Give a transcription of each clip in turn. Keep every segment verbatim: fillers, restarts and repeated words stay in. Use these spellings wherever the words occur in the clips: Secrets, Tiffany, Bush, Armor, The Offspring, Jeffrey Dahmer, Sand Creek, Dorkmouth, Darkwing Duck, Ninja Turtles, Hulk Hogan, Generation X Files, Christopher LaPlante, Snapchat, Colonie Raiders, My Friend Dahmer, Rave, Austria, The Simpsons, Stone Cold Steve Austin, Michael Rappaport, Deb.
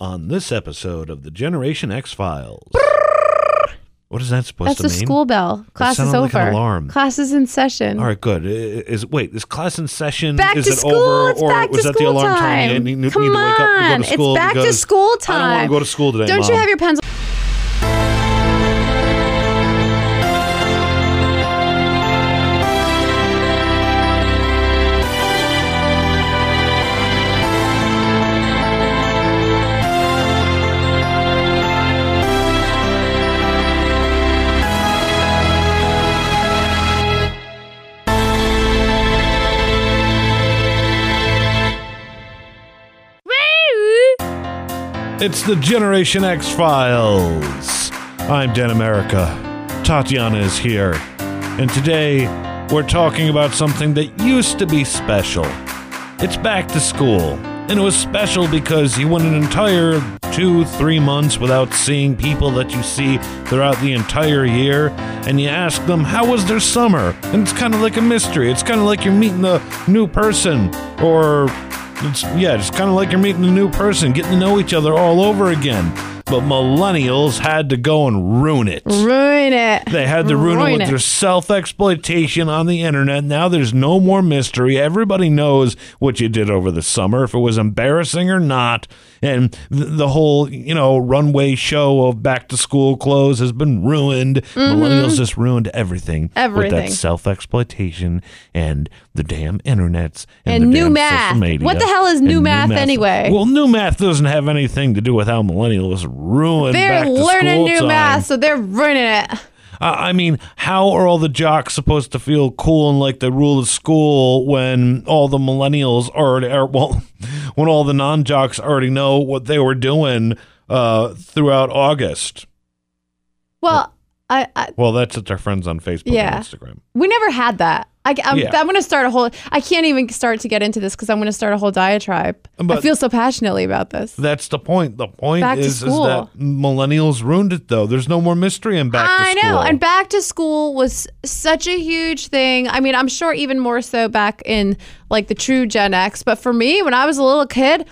on this episode of the Generation X Files. What is that supposed That's to mean? That's a school bell. Class is over. Like an alarm. Class is in session. All right, good. Is wait, is class in session? Back is to it school. Over? It's or back was to that school the alarm time? time? You need, Come need to wake up and go to school. It's back to school time. I don't want to go to school today. Don't Mom. You have your pencil? It's the Generation X Files. I'm Dan America. Tatiana is here. And today, we're talking about something that used to be special. It's back to school. And it was special because you went an entire two, three months without seeing people that you see throughout the entire year. And you ask them, how was their summer? And it's kind of like a mystery. It's kind of like you're meeting a new person. Or... It's, yeah, it's kind of like you're meeting a new person, getting to know each other all over again. But millennials had to go and ruin it. Ruin it. They had to ruin, ruin it with it. Their self-exploitation on the internet. Now there's no more mystery. Everybody knows what you did over the summer, if it was embarrassing or not. And the whole, you know, runway show of back-to-school clothes has been ruined. Mm-hmm. Millennials just ruined everything. Everything. With that self-exploitation and... the damn internets and, and the new damn math. Social media. What the hell is new math, new math anyway? Well, new math doesn't have anything to do with how millennials ruin. They're back to learning new time. math, so they're ruining it. Uh, I mean, how are all the jocks supposed to feel cool and like the rule of school when all the millennials are, are well, when all the non-jocks already know what they were doing uh, throughout August? Well, well, I, I well, that's just our friends on Facebook yeah. and Instagram. We never had that. I, I'm, yeah. I'm going to start a whole... I can't even start to get into this because I'm going to start a whole diatribe. But I feel so passionately about this. That's the point. The point is, is that millennials ruined it, though. There's no more mystery in back I to school. I know. And back to school was such a huge thing. I mean, I'm sure even more so back in like the true Gen X. But for me, when I was a little kid...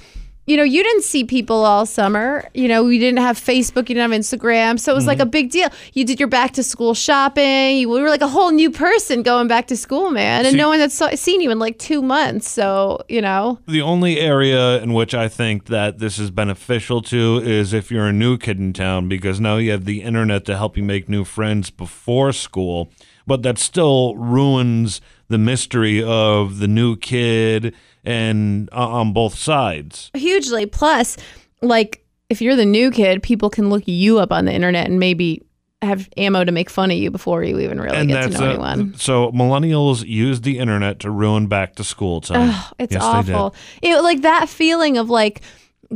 You know, you didn't see people all summer. You know, we didn't have Facebook. You didn't have Instagram. So it was mm-hmm. like a big deal. You did your back to school shopping. You we were like a whole new person going back to school, man. And see, no one that's seen you in like two months. So, you know. The only area in which I think that this is beneficial to is if you're a new kid in town, because now you have the internet to help you make new friends before school. But that still ruins the mystery of the new kid. And uh, on both sides. Hugely. Plus, like, if you're the new kid, people can look you up on the internet and maybe have ammo to make fun of you before you even really and get to know a, anyone. So millennials use the internet to ruin back to school time. Ugh, it's yes, awful. It, like that feeling of like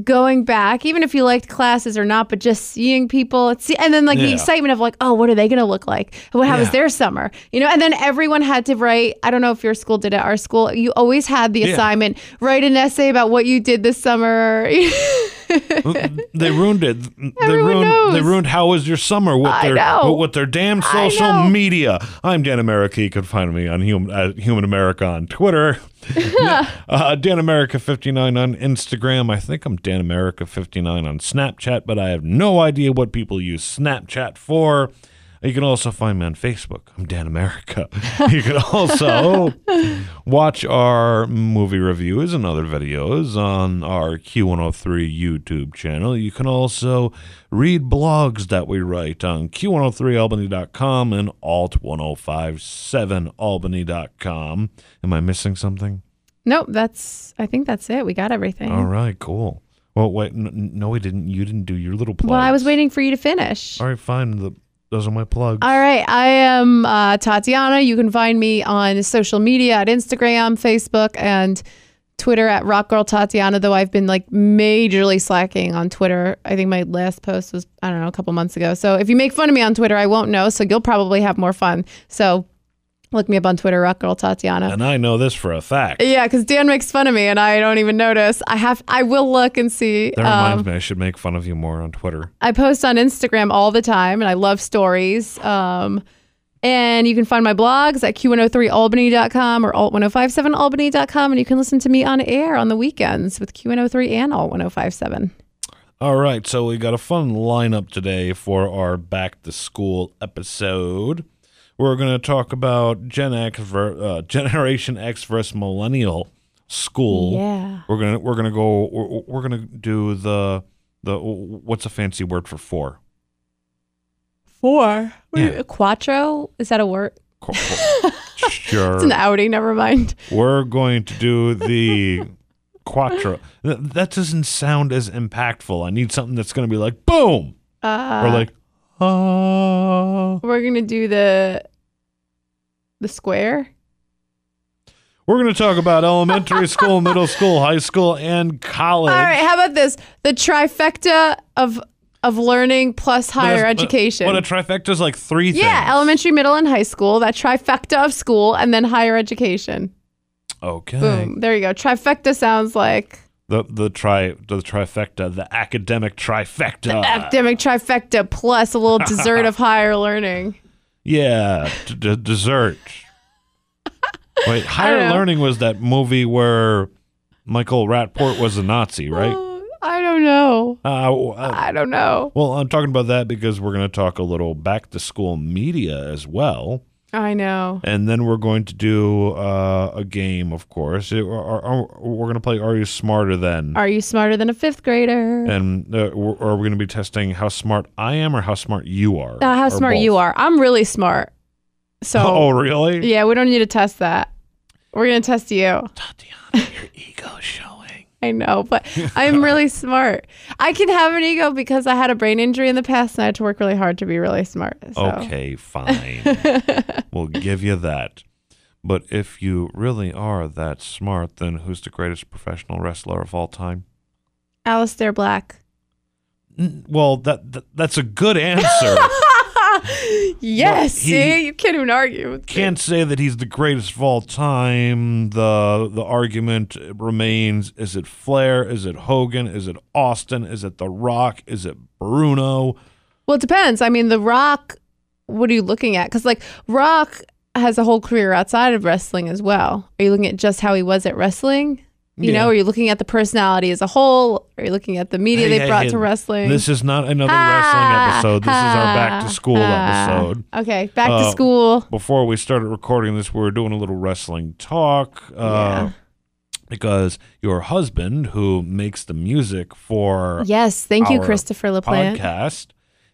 going back, even if you liked classes or not, but just seeing people. It's, and then like yeah. the excitement of like, oh, what are they going to look like? What, how yeah. was their summer? You know, and then everyone had to write. I don't know if your school did it. Our school, you always had the yeah. assignment, write an essay about what you did this summer. They ruined it. Everyone they ruined knows. They ruined how was your summer with I their know. with their damn social media. I'm Dan America. You can find me on Human, uh, Human America on Twitter. yeah. uh, Dan America fifty-nine on Instagram. I think I'm Dan America fifty-nine on Snapchat, but I have no idea what people use Snapchat for. You can also find me on Facebook. I'm Dan America. You can also watch our movie reviews and other videos on our Q one oh three YouTube channel. You can also read blogs that we write on Q one oh three Albany dot com and Alt ten fifty-seven Albany dot com. Am I missing something? Nope, that's, I think that's it. We got everything. All right, cool. Well, wait, no, we didn't. You didn't do your little plug. Well, I was waiting for you to finish. All right, fine. The Those are my plugs. All right. I am uh, Tatiana. You can find me on social media at Instagram, Facebook, and Twitter at RockGirlTatiana, though I've been like majorly slacking on Twitter. I think my last post was, I don't know, a couple months ago. So if you make fun of me on Twitter, I won't know. So you'll probably have more fun. So look me up on Twitter, RockGirlTatiana. And I know this for a fact. Yeah, because Dan makes fun of me and I don't even notice. I have, I will look and see. That reminds um, me, I should make fun of you more on Twitter. I post on Instagram all the time and I love stories. Um, and you can find my blogs at Q one oh three Albany dot com or Alt ten fifty-seven Albany dot com. And you can listen to me on air on the weekends with Q one oh three and Alt ten fifty-seven. All right, so we got a fun lineup today for our back-to-school episode. We're going to talk about Gen X, ver- uh, Generation X versus Millennial School. Yeah, we're gonna we're gonna go we're, we're gonna do the the what's a fancy word for four? Four? Yeah. Quattro? Is that a word? Qu- sure. It's an outing. Never mind. We're going to do the. Quattro. That doesn't sound as impactful. I need something that's going to be like, boom! Uh, or like, oh. Uh. We're going to do the the square. We're going to talk about elementary school, middle school, high school, and college. All right, how about this? The trifecta of of learning plus higher education. What, a trifecta is like three yeah, things. Yeah, elementary, middle, and high school. That trifecta of school, and then higher education. Okay. Boom. There you go. Trifecta sounds like the the tri the trifecta, the academic trifecta. The academic trifecta plus a little dessert of higher learning. Yeah, d- d- dessert. Wait, higher learning was that movie where Michael Rappaport was a Nazi, right? Uh, I don't know. Uh, I, I don't know. Well, I'm talking about that because we're going to talk a little back to school media as well. I know. And then we're going to do uh, a game, of course. It, or, or, we're going to play Are You Smarter Than? Are You Smarter Than a Fifth Grader? And uh, we're, are we going to be testing how smart I am or how smart you are? Uh, how smart both? You are. I'm really smart. So. Oh, really? Yeah, we don't need to test that. We're going to test you. Tatiana, your ego's showing. I know, but I'm really smart. I can have an ego because I had a brain injury in the past and I had to work really hard to be really smart. So. Okay, fine. We'll give you that. But if you really are that smart, then who's the greatest professional wrestler of all time? Alistair Black. Well, that, that that's a good answer. Yes, see, you can't even argue with can't me. Say that he's the greatest of all time. The the argument remains, is it Flair? Is it Hogan? Is it Austin? Is it The Rock? Is it Bruno? Well, it depends. I mean, The Rock, what are you looking at? Because, like, Rock has a whole career outside of wrestling as well. Are you looking at just how he was at wrestling? You yeah. know, are you looking at the personality as a whole? Are you looking at the media hey, they brought hey, to wrestling? This is not another ah, wrestling episode. This ah, is our back to school ah. episode. Okay, back uh, to school. Before we started recording this, we were doing a little wrestling talk uh, yeah. because your husband, who makes the music for yes, thank our you, Christopher LaPlante podcast,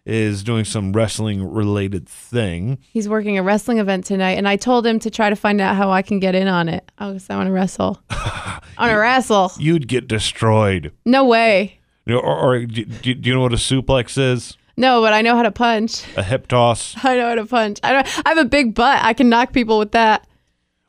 is doing some wrestling-related thing. He's working a wrestling event tonight, and I told him to try to find out how I can get in on it. I was, I want to wrestle. I want to wrestle. You'd get destroyed. No way. You know, or or do, do, do you know what a suplex is? No, but I know how to punch. A hip toss. I know how to punch. I, don't, I have a big butt. I can knock people with that.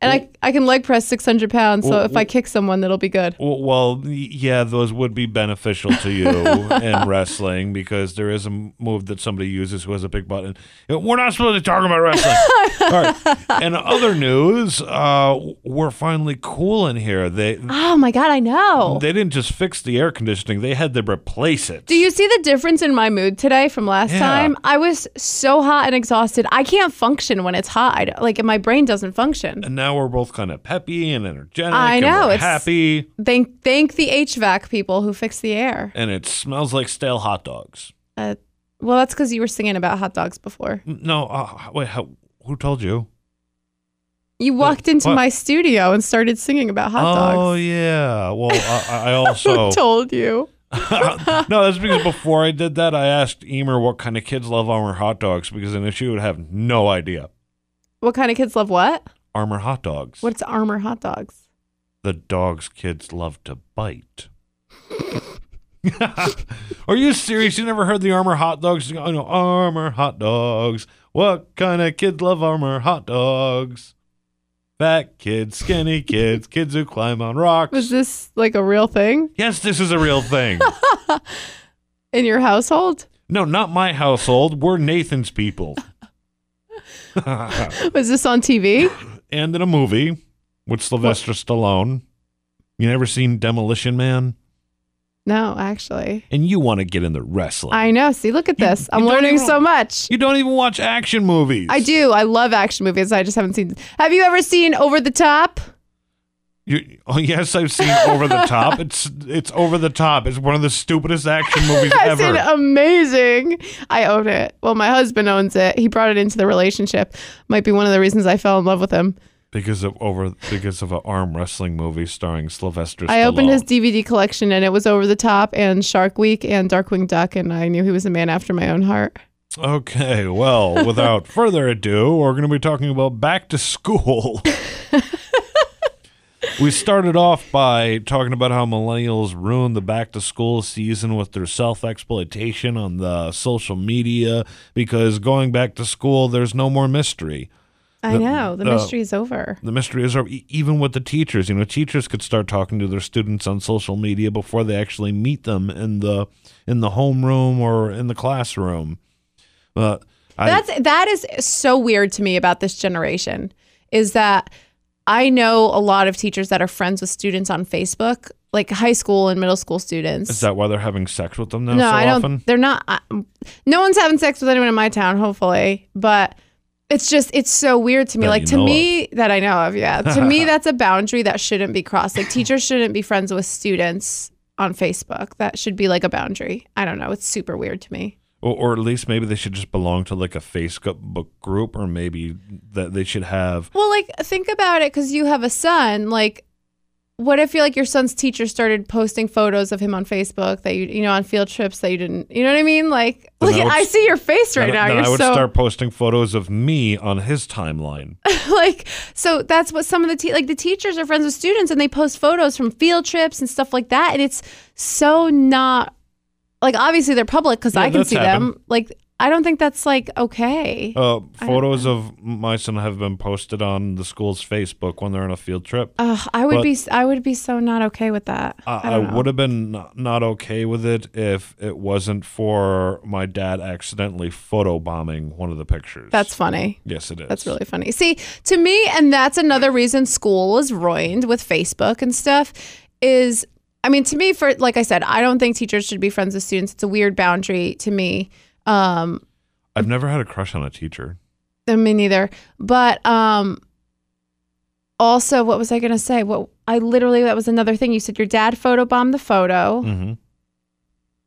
And well, I I can leg press six hundred pounds, so well, if I kick someone, that'll be good. Well, yeah, those would be beneficial to you in wrestling because there is a move that somebody uses who has a big button. We're not supposed to talk about wrestling. All right. In other news, uh, we're finally cool in here. They Oh, my God, I know. They didn't just fix the air conditioning. They had to replace it. Do you see the difference in my mood today from last yeah. time? I was so hot and exhausted. I can't function when it's hot. I, like, my brain doesn't function. And now we're both kind of peppy and energetic. I know. And we're it's, happy. Thank, thank the H V A C people who fixed the air. And it smells like stale hot dogs. Uh, well, that's because you were singing about hot dogs before. No. Uh, wait, how, who told you? You walked uh, into what? my studio and started singing about hot dogs. Oh, yeah. Well, I, I also... Who told you? No, that's because before I did that, I asked Emer what kind of kids love Armor hot dogs because then she would have no idea. What kind of kids love what? Armor hot dogs. What's Armor hot dogs? The dogs kids love to bite. Are you serious? You never heard the Armor hot dogs? I know Armor hot dogs. What kind of kids love Armor hot dogs? Fat kids, skinny kids, kids who climb on rocks. Was this like a real thing? Yes, this is a real thing. In your household? No, not my household. We're Nathan's people. Was this on T V? And in a movie with Sylvester what? Stallone. You never seen Demolition Man? No, actually. And you want to get into wrestling. I know. See, look at this. You, I'm you learning even, so much. You don't even watch action movies. I do. I love action movies. I just haven't seen. Have you ever seen Over the Top? You, oh, yes, I've seen Over the Top. It's it's Over the Top. It's one of the stupidest action movies ever. It's amazing. I own it. Well, my husband owns it. He brought it into the relationship. Might be one of the reasons I fell in love with him. Because of over because of an arm wrestling movie starring Sylvester Stallone. I opened his D V D collection and it was Over the Top and Shark Week and Darkwing Duck, and I knew he was a man after my own heart. Okay, well, without further ado, we're going to be talking about back to school. We started off by talking about how millennials ruined the back-to-school season with their self-exploitation on the social media because going back to school, there's no more mystery. I the, know. The uh, mystery is over. The mystery is over. E- even with the teachers. You know, teachers could start talking to their students on social media before they actually meet them in the in the homeroom or in the classroom. Uh, I, That's, that is so weird to me about this generation is that I know a lot of teachers that are friends with students on Facebook, like high school and middle school students. Is that why they're having sex with them now no, so I don't, often? They're not. I, no one's having sex with anyone in my town, hopefully. But it's just, it's so weird to me. That like to me, of. that I know of, yeah. To me, that's a boundary that shouldn't be crossed. Like teachers shouldn't be friends with students on Facebook. That should be like a boundary. I don't know. It's super weird to me. Or, or at least maybe they should just belong to like a Facebook group, or maybe that they should have. Well, like think about it, because you have a son. Like, what if you like your son's teacher started posting photos of him on Facebook that you you know on field trips that you didn't, you know what I mean? Like, look, I, would, I see your face right then, now. Then You're I would so... start posting photos of me on his timeline. Like, so that's what some of the te- like the teachers are friends with students, and they post photos from field trips and stuff like that, and it's so not. Like, obviously, they're public because yeah, I can see happened. them. Like, I don't think that's, like, okay. Uh, photos of my son have been posted on the school's Facebook when they're on a field trip. Uh, I would but be I would be so not okay with that. I, I, I would have been not, not okay with it if it wasn't for my dad accidentally photobombing one of the pictures. That's funny. Yes, it is. That's really funny. See, to me, and that's another reason school is ruined with Facebook and stuff, is... I mean, to me, for like I said, I don't think teachers should be friends with students. It's a weird boundary to me. Um, I've never had a crush on a teacher. Me neither. But um, also, what was I going to say? What I literally, that was another thing. You said your dad photobombed the photo. Mm-hmm.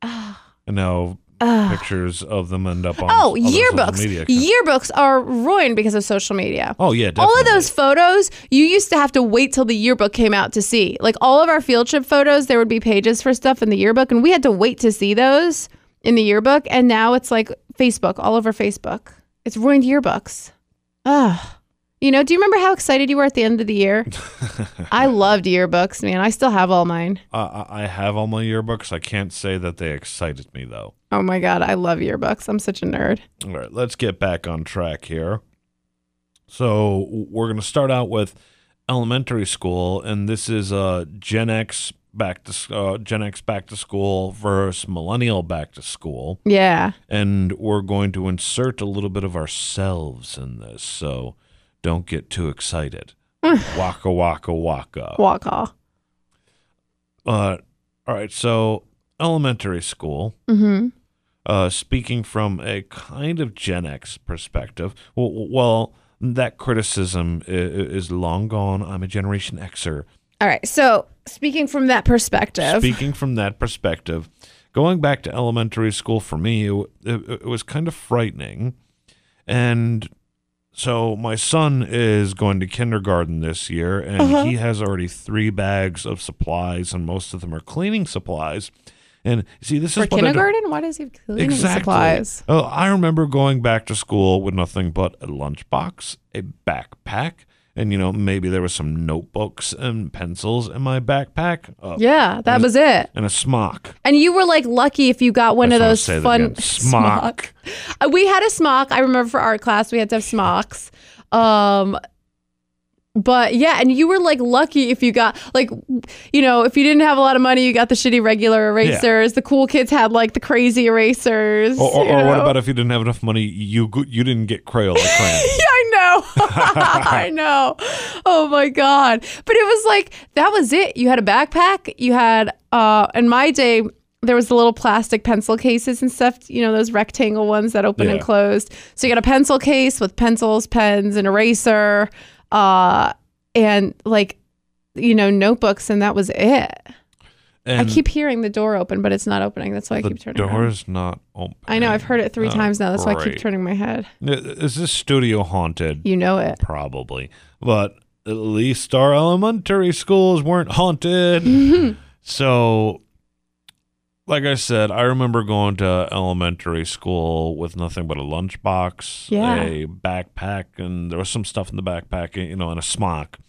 Uh, and now uh, pictures of them end up on oh, yearbooks. Media. Yearbooks are ruined because of social media. Oh, yeah, definitely. All of those photos, you used to have to wait till the yearbook came out to see. Like all of our field trip photos, there would be pages for stuff in the yearbook, and we had to wait to see those in the yearbook. And now it's like Facebook, all over Facebook. It's ruined yearbooks. Ugh. You know, do you remember how excited you were at the end of the year? I loved yearbooks, man. I still have all mine. Uh, I have all my yearbooks. I can't say that they excited me, though. Oh, my God. I love yearbooks. I'm such a nerd. All right. Let's get back on track here. So we're going to start out with elementary school, and this is uh, Gen X back to uh, Gen X back to school versus millennial back to school. Yeah. And we're going to insert a little bit of ourselves in this, so... Don't get too excited. Waka, waka, waka. Waka. Uh, all right, so elementary school. Mm-hmm. Uh, speaking from a kind of Gen X perspective, well, well that criticism is, is long gone. I'm a Generation Xer. All right, so speaking from that perspective. Speaking from that perspective, going back to elementary school for me, it, it, it was kind of frightening. And... So my son is going to kindergarten this year, and uh-huh. he has already three bags of supplies, and most of them are cleaning supplies. And see, this For is kindergarten. Why does he have cleaning exactly. supplies? Oh, I remember going back to school with nothing but a lunchbox, a backpack, and you know maybe there were some notebooks and pencils in my backpack. Uh, yeah, that was a, it. And a smock. And you were like lucky if you got one I of those fun smock. smock. We had a smock. I remember for art class, we had to have smocks. Um, but yeah, and you were like lucky if you got like, you know, if you didn't have a lot of money, you got the shitty regular erasers. Yeah. The cool kids had like the crazy erasers. Or, or, or what about if you didn't have enough money, you you didn't get Crayola crayons? Yeah, I know. I know. Oh my God. But it was like, that was it. You had a backpack. You had, uh, in my day, there was the little plastic pencil cases and stuff, you know, those rectangle ones that open yeah. and closed. So you got a pencil case with pencils, pens, an eraser, uh, and like you know, notebooks, and that was it. And I keep hearing the door open, but it's not opening. That's why I keep turning around. The door is not open. I know. I've heard it three oh, times now. That's great. Why I keep turning my head. Is this studio haunted? You know it. Probably. But at least our elementary schools weren't haunted. Mm-hmm. So, like I said, I remember going to elementary school with nothing but a lunchbox, yeah. a backpack, and there was some stuff in the backpack, you know, and a smock.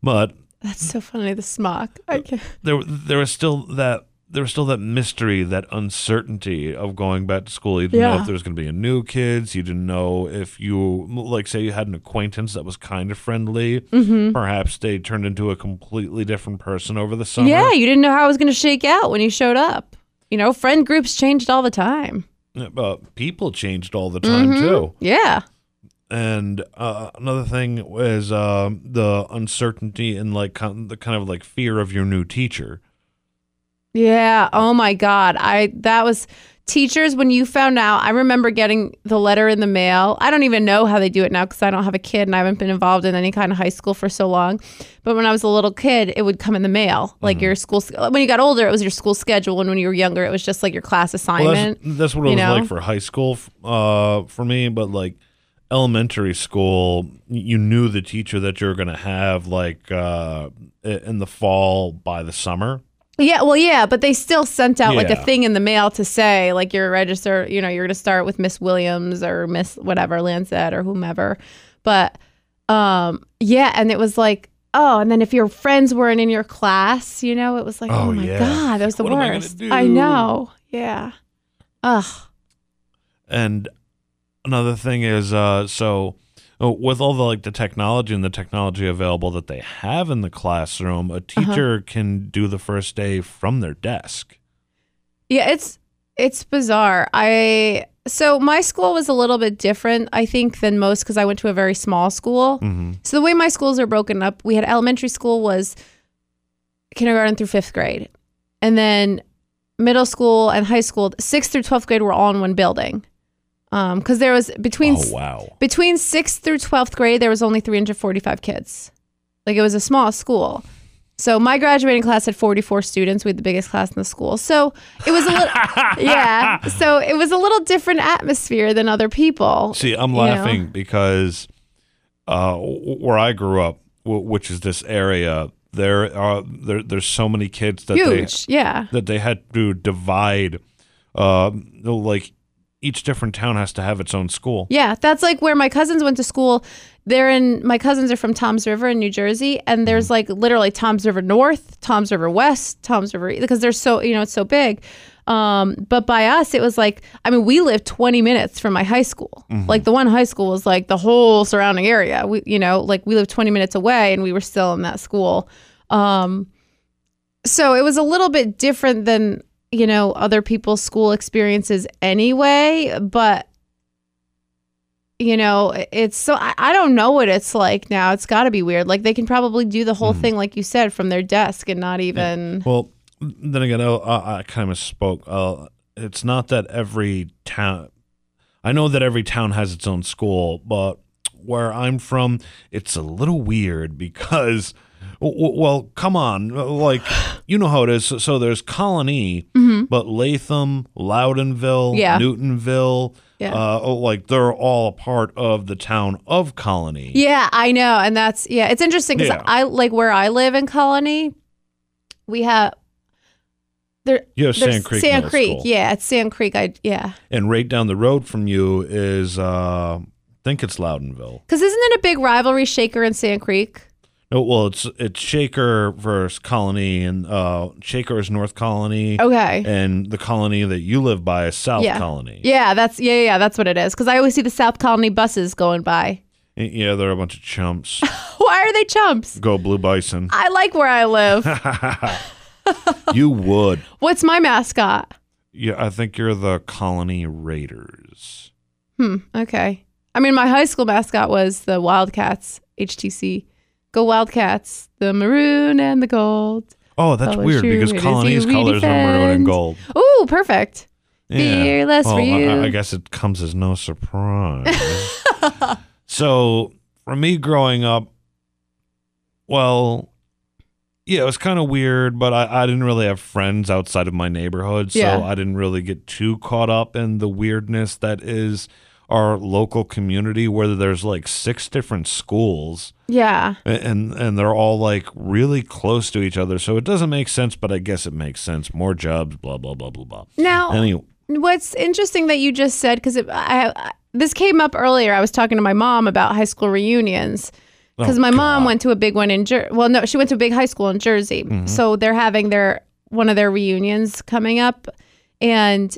But... That's so funny, the smock. I can't. There, there was still that, there was still that mystery, that uncertainty of going back to school. You didn't yeah. know if there was going to be a new kids. You didn't know if you, like, say you had an acquaintance that was kind of friendly. Mm-hmm. Perhaps they turned into a completely different person over the summer. Yeah, you didn't know how it was going to shake out when you showed up. You know, friend groups changed all the time. Uh, people changed all the time, mm-hmm. too. Yeah. And uh, another thing is uh, the uncertainty and like con- the kind of like fear of your new teacher. Yeah. Oh my God. I that was teachers when you found out. I remember getting the letter in the mail. I don't even know how they do it now because I don't have a kid and I haven't been involved in any kind of high school for so long. But when I was a little kid, it would come in the mail, like mm-hmm. your school. When you got older, it was your school schedule, and when you were younger, it was just like your class assignment. Well, that's, that's what it was know? like for high school uh, for me, but like. Elementary school, you knew the teacher that you were going to have like uh, in the fall by the summer. Yeah, well, yeah, but they still sent out yeah. like a thing in the mail to say like you're registered, you know, you're going to start with Miss Williams or Miss whatever, Lancet or whomever. But um, yeah, and it was like, oh, and then if your friends weren't in your class, you know, it was like, oh, oh my yeah. God, that was the what worst. I, I know. Yeah. Ugh. And another thing is, uh, so uh, with all the like the technology and the technology available that they have in the classroom, a teacher uh-huh. can do the first day from their desk. Yeah, it's it's bizarre. I so my school was a little bit different, I think, than most because I went to a very small school. Mm-hmm. So the way my schools are broken up, we had elementary school was kindergarten through fifth grade, and then middle school and high school, sixth through twelfth grade were all in one building. Um, because there was between oh, wow. between sixth through twelfth grade, there was only three hundred forty-five kids. Like it was a small school. So my graduating class had forty-four students. We had the biggest class in the school. So it was a little, yeah. So it was a little different atmosphere than other people. See, I'm laughing you know? because uh, where I grew up, w- which is this area, there are there there's so many kids that Huge, they yeah. that they had to divide, uh, like. Each different town has to have its own school. Yeah, that's like where my cousins went to school. They're in, my cousins are from Toms River in New Jersey, and there's like literally Toms River North, Toms River West, Toms River, because they're so, you know, it's so big. Um, but by us, it was like, I mean, we lived twenty minutes from my high school. Mm-hmm. Like the one high school was like the whole surrounding area. We, you know, like we lived twenty minutes away and we were still in that school. Um, so it was a little bit different than, you know, other people's school experiences anyway, but, you know, it's so, I, I don't know what it's like now. It's got to be weird. Like, they can probably do the whole mm. thing, like you said, from their desk and not even... Yeah. Well, then again, I, I kind of misspoke. Uh, it's not that every town... I know that every town has its own school, but where I'm from, it's a little weird because... Well, come on, like, you know how it is. So there's Colonie, mm-hmm. but Latham, Loudonville, yeah. Newtonville, yeah. Uh, oh, like they're all a part of the town of Colonie. Yeah, I know. And that's, yeah, it's interesting because yeah. I like where I live in Colonie, we have, there, you have Sand Creek. Sand Creek, Middle School. Yeah, it's Sand Creek, I yeah. And right down the road from you is, uh, I think it's Loudonville. Because isn't it a big rivalry, Shaker and Sand Creek? No, well, it's it's Shaker versus Colonie, and uh, Shaker is North Colonie. Okay, and the Colonie that you live by is South yeah. Colonie. Yeah, that's yeah, yeah, that's what it is. Because I always see the South Colonie buses going by. Yeah, they're a bunch of chumps. Why are they chumps? Go Blue Bison. I like where I live. You would. What's my mascot? Yeah, I think you're the Colonie Raiders. Hmm. Okay. I mean, my high school mascot was the Wildcats. H T C. Go Wildcats, the maroon and the gold. Oh, that's Color weird because Colonie's colors are maroon and gold. Ooh, perfect. Yeah. Fearless well, for you. I, I guess it comes as no surprise. So for me growing up, well, yeah, it was kind of weird, but I, I didn't really have friends outside of my neighborhood, so yeah. I didn't really get too caught up in the weirdness that is our local community, where there's like six different schools. Yeah. And and they're all like really close to each other, so it doesn't make sense, but I guess it makes sense. More jobs, blah, blah, blah, blah, blah. Now, anyway. What's interesting that you just said, because I, I, this came up earlier. I was talking to my mom about high school reunions. Because oh, my mom God. went to a big one in Jersey. Well, no, she went to a big high school in Jersey. Mm-hmm. So they're having their one of their reunions coming up. And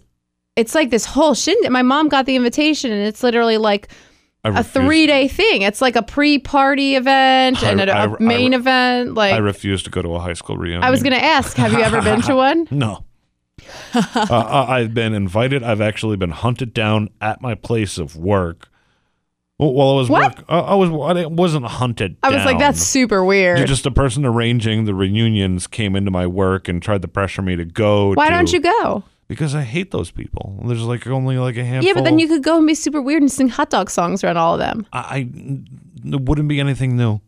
it's like this whole shindig. My mom got the invitation, and it's literally like a three-day thing. It's like a pre-party event I, and a, I, a main I, I, event. Like, I refuse to go to a high school reunion. I was going to ask, have you ever been to one? No. uh, I've been invited. I've actually been hunted down at my place of work. Well, I was what? Work, I, I was I wasn't hunted down. I was like, that's super weird. You're just a person arranging the reunions came into my work and tried to pressure me to go. Why to, don't you go? Because I hate those people. There's like only like a handful. Yeah, but then you could go and be super weird and sing hot dog songs around all of them. I, I it wouldn't be anything new.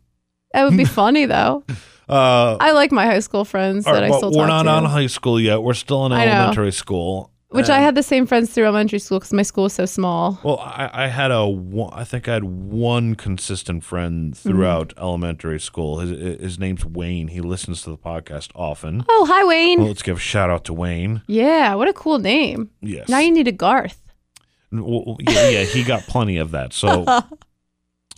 That would be funny though. Uh, I like my high school friends that right, I still talk to. We're not on high school yet. We're still in elementary school. Which and, I had the same friends through elementary school because my school was so small. Well, I, I had a, I think I had one consistent friend throughout mm-hmm. elementary school. His, his name's Wayne. He listens to the podcast often. Oh, hi, Wayne. Well, let's give a shout out to Wayne. Yeah, what a cool name. Yes. Now you need a Garth. Well, yeah, yeah, he got plenty of that. So, uh,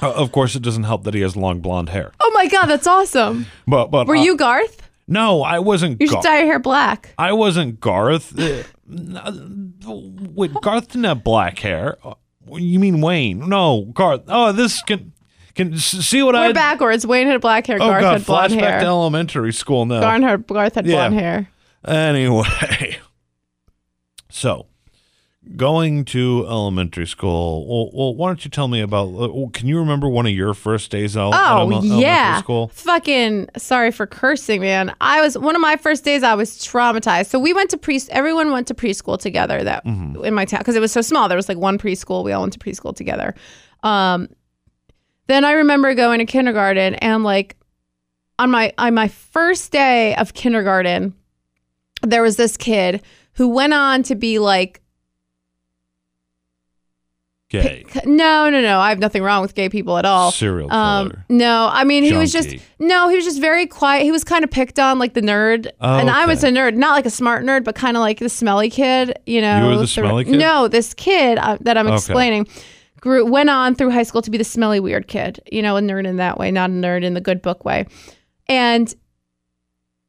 of course, it doesn't help that he has long blonde hair. Oh my God, that's awesome. but but were uh, you Garth? No, I wasn't. You should Gar- dye your hair black. I wasn't Garth. Wait, Garth didn't have black hair. You mean Wayne? No, Garth. Oh, this can can see what We're I. We're backwards. Wayne had black hair. Oh, Garth God, had blonde flashback hair. Flashback to elementary school now. Garth had, Garth had yeah. blonde hair. Anyway, so going to elementary school. Well, well, why don't you tell me about? Uh, can you remember one of your first days out? Oh at ele- yeah, elementary school? Fucking sorry for cursing, man. I was one of my first days. I was traumatized. So we went to pre. Everyone went to preschool together. That mm-hmm. in my town because it was so small. There was like one preschool. We all went to preschool together. Um, then I remember going to kindergarten and like on my on my first day of kindergarten, there was this kid who went on to be like. Gay. No, no, no. I have nothing wrong with gay people at all. Serial killer. Um, no, I mean, he Junkie. was just, no, he was just very quiet. He was kind of picked on like the nerd. Oh, and okay. I was a nerd, not like a smart nerd, but kind of like the smelly kid, you know. You were the, the smelly kid? No, this kid uh, that I'm okay. explaining grew, went on through high school to be the smelly weird kid, you know, a nerd in that way, not a nerd in the good book way. And,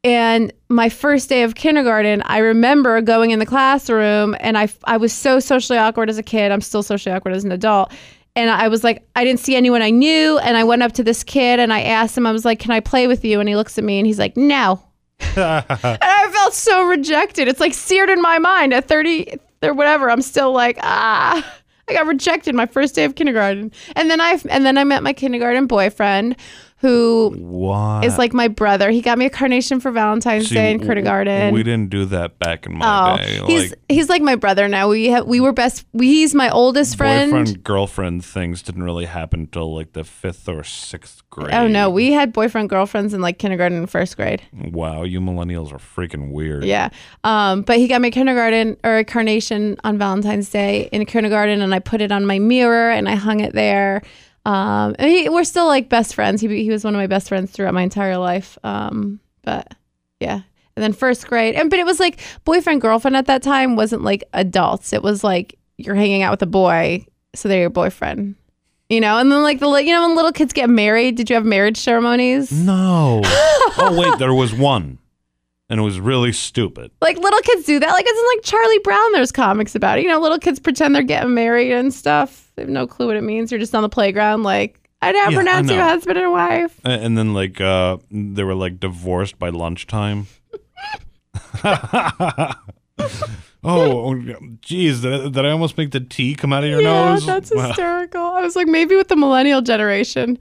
and my first day of kindergarten, I remember going in the classroom and I, I was so socially awkward as a kid. I'm still socially awkward as an adult. And I was like, I didn't see anyone I knew. And I went up to this kid and I asked him, I was like, can I play with you? And he looks at me and he's like, no. And I felt so rejected. It's like seared in my mind at thirty or whatever. I'm still like, ah, I got rejected my first day of kindergarten. And then I, and then I met my kindergarten boyfriend who what? is like my brother. He got me a carnation for Valentine's See, Day in kindergarten. We didn't do that back in my oh, day. He's like, he's like my brother now. We have, we were best. We, he's my oldest friend. Boyfriend, girlfriend things didn't really happen till like the fifth or sixth grade. Oh no, we had boyfriend girlfriends in like kindergarten and first grade. Wow, you millennials are freaking weird. Yeah, um, but he got me a kindergarten or a carnation on Valentine's Day in kindergarten, and I put it on my mirror and I hung it there. Um, and he, we're still like best friends. He he was one of my best friends throughout my entire life. Um, but yeah. And then first grade. And, but it was like boyfriend, girlfriend at that time wasn't like adults. It was like you're hanging out with a boy. So they're your boyfriend, you know? And then like the, you know, when little kids get married, did you have marriage ceremonies? No. Oh wait, there was one. And it was really stupid. Like little kids do that. Like it's in like Charlie Brown. There's comics about it. You know, little kids pretend they're getting married and stuff. They have no clue what it means. You're just on the playground. Like I never yeah, pronounce you husband and wife. And then like uh, they were like divorced by lunchtime. Oh, geez. Did, did I almost make the tea come out of your yeah, nose? That's hysterical. I was like, maybe with the millennial generation.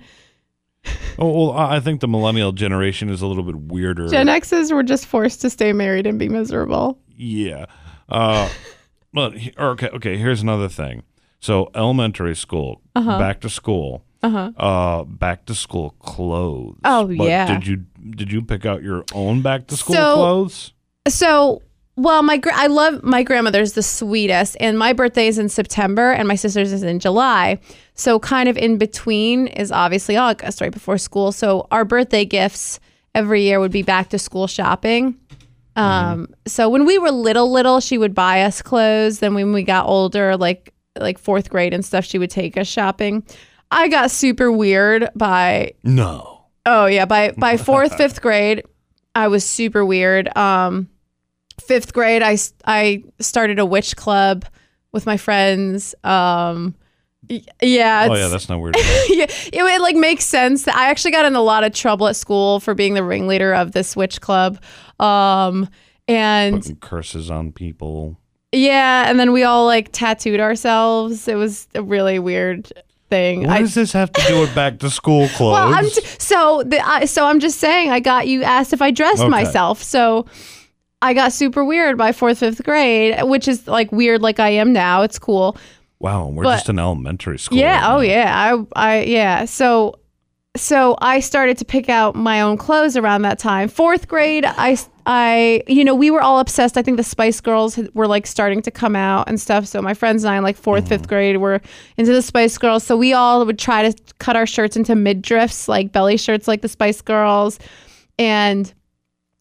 Oh, well, I think the millennial generation is a little bit weirder. Gen X's were just forced to stay married and be miserable. Yeah. Uh, but, okay, okay, here's another thing. So elementary school, uh-huh. back to school. uh-huh. uh, back to school clothes. Oh but yeah. Did you did you pick out your own back to school so, clothes? So. Well, my gra- I love my grandmother's the sweetest, and my birthday is in September, and my sister's is in July. So kind of in between is obviously August, right before school. So our birthday gifts every year would be back to school shopping. Um, mm. So when we were little, little, she would buy us clothes. Then when we got older, like like fourth grade and stuff, she would take us shopping. I got super weird by no. Oh yeah, by by fourth, fifth grade, I was super weird. Um. Fifth grade, I, I started a witch club with my friends. Um, yeah. Oh, yeah, that's not weird. yeah, it, it like makes sense. I actually got in a lot of trouble at school for being the ringleader of this witch club. Um, and putting curses on people. Yeah, and then we all like tattooed ourselves. It was a really weird thing. What I, does this have to do with back to school clothes? Well, I'm t- so the, I, so I'm just saying. I got you asked if I dressed okay. myself, so. I got super weird by fourth, fifth grade, which is like weird like I am now. It's cool. Wow. We're but, just in elementary school. Yeah. Right oh, yeah. I, I, yeah. So, so I started to pick out my own clothes around that time. Fourth grade, I, I, you know, we were all obsessed. I think the Spice Girls were like starting to come out and stuff. So my friends and I, like fourth, mm-hmm. fifth grade, were into the Spice Girls. So we all would try to cut our shirts into midriffs, like belly shirts, like the Spice Girls. And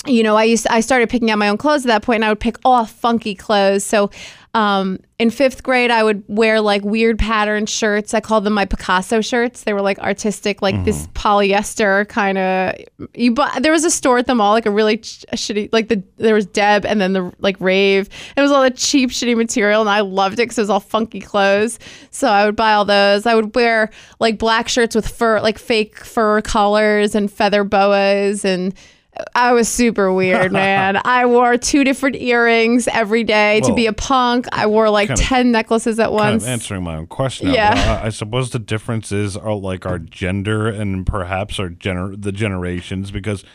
You know, I used to, I started picking out my own clothes at that point, and I would pick all funky clothes. So um, in fifth grade, I would wear like weird patterned shirts. I called them my Picasso shirts. They were like artistic, like mm-hmm. this polyester kind of. You bought, there was a store at the mall, like a really ch- shitty, like the there was Deb and then the like Rave. It was all the cheap, shitty material, and I loved it because it was all funky clothes. So I would buy all those. I would wear like black shirts with fur, like fake fur collars and feather boas and. I was super weird, man. I wore two different earrings every day well, to be a punk. I wore like kind of, ten necklaces at once. Kind of answering my own question. Yeah. Now, I, I suppose the differences are like our gender and perhaps our gener- the generations because,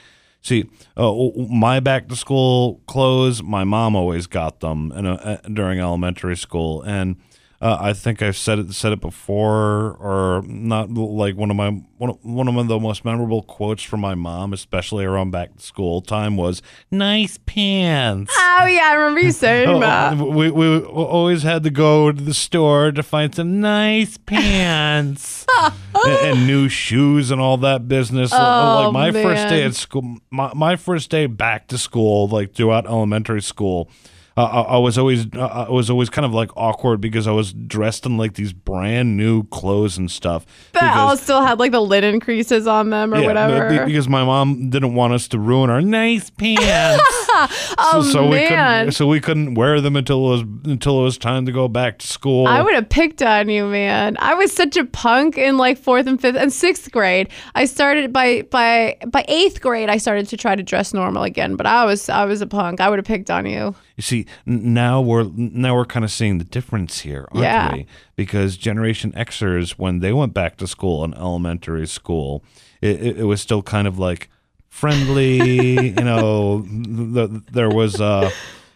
see, uh, my back to school clothes, my mom always got them in a, uh, during elementary school. And uh, I think I've said it said it before, or not like one of my one of, one of the most memorable quotes from my mom, especially around back to school time, was "nice pants." Oh yeah, I remember you saying that. We we always had to go to the store to find some nice pants and, and new shoes and all that business. Oh, like my man. first day at school, my my first day back to school, like throughout elementary school. Uh, I, I was always uh, I was always kind of like awkward because I was dressed in like these brand new clothes and stuff. But because, all still had like the linen creases on them or yeah, whatever. Because my mom didn't want us to ruin our nice pants. oh so, so man! We so we couldn't wear them until it was until it was time to go back to school. I would have picked on you, man. I was such a punk in like fourth and fifth and sixth grade. I started by by by eighth grade. I started to try to dress normal again, but I was I was a punk. I would have picked on you. You see, now we're now we're kind of seeing the difference here, aren't yeah. we? Because Generation Xers, when they went back to school in elementary school, it, it, it was still kind of like friendly, you know. The, there was uh,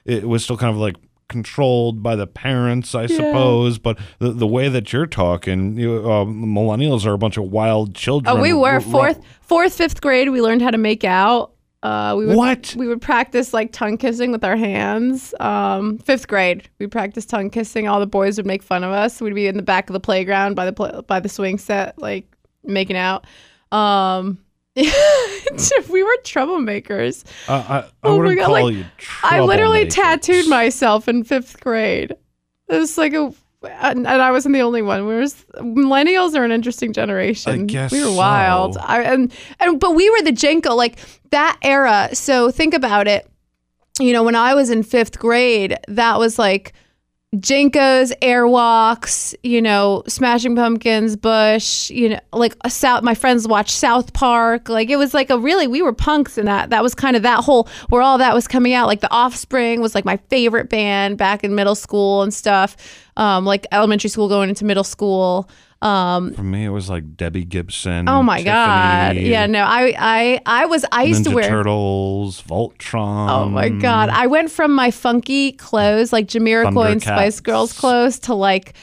it was still kind of like controlled by the parents, I yeah. suppose. But the, the way that you're talking, you, uh, millennials are a bunch of wild children. Oh, we were fourth, fourth, fifth grade. We learned how to make out. Uh, we would, what? We would practice like tongue kissing with our hands. Um, fifth grade, we practiced tongue kissing. All the boys would make fun of us. We'd be in the back of the playground by the pl- by the swing set, like making out. Um, we were troublemakers. Uh, I, I oh wouldn't my God, call like, you I literally tattooed myself in fifth grade. It was like a, and I wasn't the only one. We were millennials are an interesting generation. I guess we were wild. So. I, and and but we were the J N C O like. That era, so think about it, you know, when I was in fifth grade, that was like J N C Os, Airwalks, you know, Smashing Pumpkins, Bush, you know, like a South, my friends watched South Park. Like it was like a really, we were punks in that. That was kind of that whole, where all that was coming out. Like The Offspring was like my favorite band back in middle school and stuff, um, like elementary school going into middle school. Um, For me, it was like Debbie Gibson. Oh my Tiffany, God! Yeah, no, I, I, I was. I used Ninja to wear Turtles, Voltron. Oh my God! I went from my funky clothes, like Jamiroquai and Spice Girls clothes, to like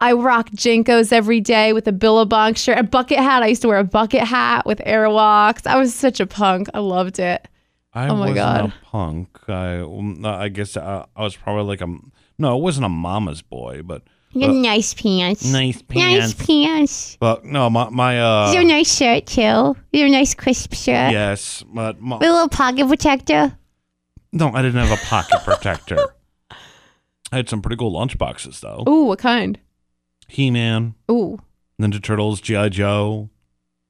I rock J N C Os every day with a Billabong shirt, a bucket hat. I used to wear a bucket hat with Airwalks. I was such a punk. I loved it. I oh my wasn't God. a punk. I, I guess I, I was probably like a, no, I wasn't a mama's boy, but. You're uh, nice pants. Nice pants. Nice pants. But no, my, my uh. You're a nice shirt too. You're a nice crisp shirt. Yes. But my, with a little pocket protector. No, I didn't have a pocket protector. I had some pretty cool lunchboxes though. Ooh, what kind? He-Man. Ooh. Ninja Turtles, G I. Joe.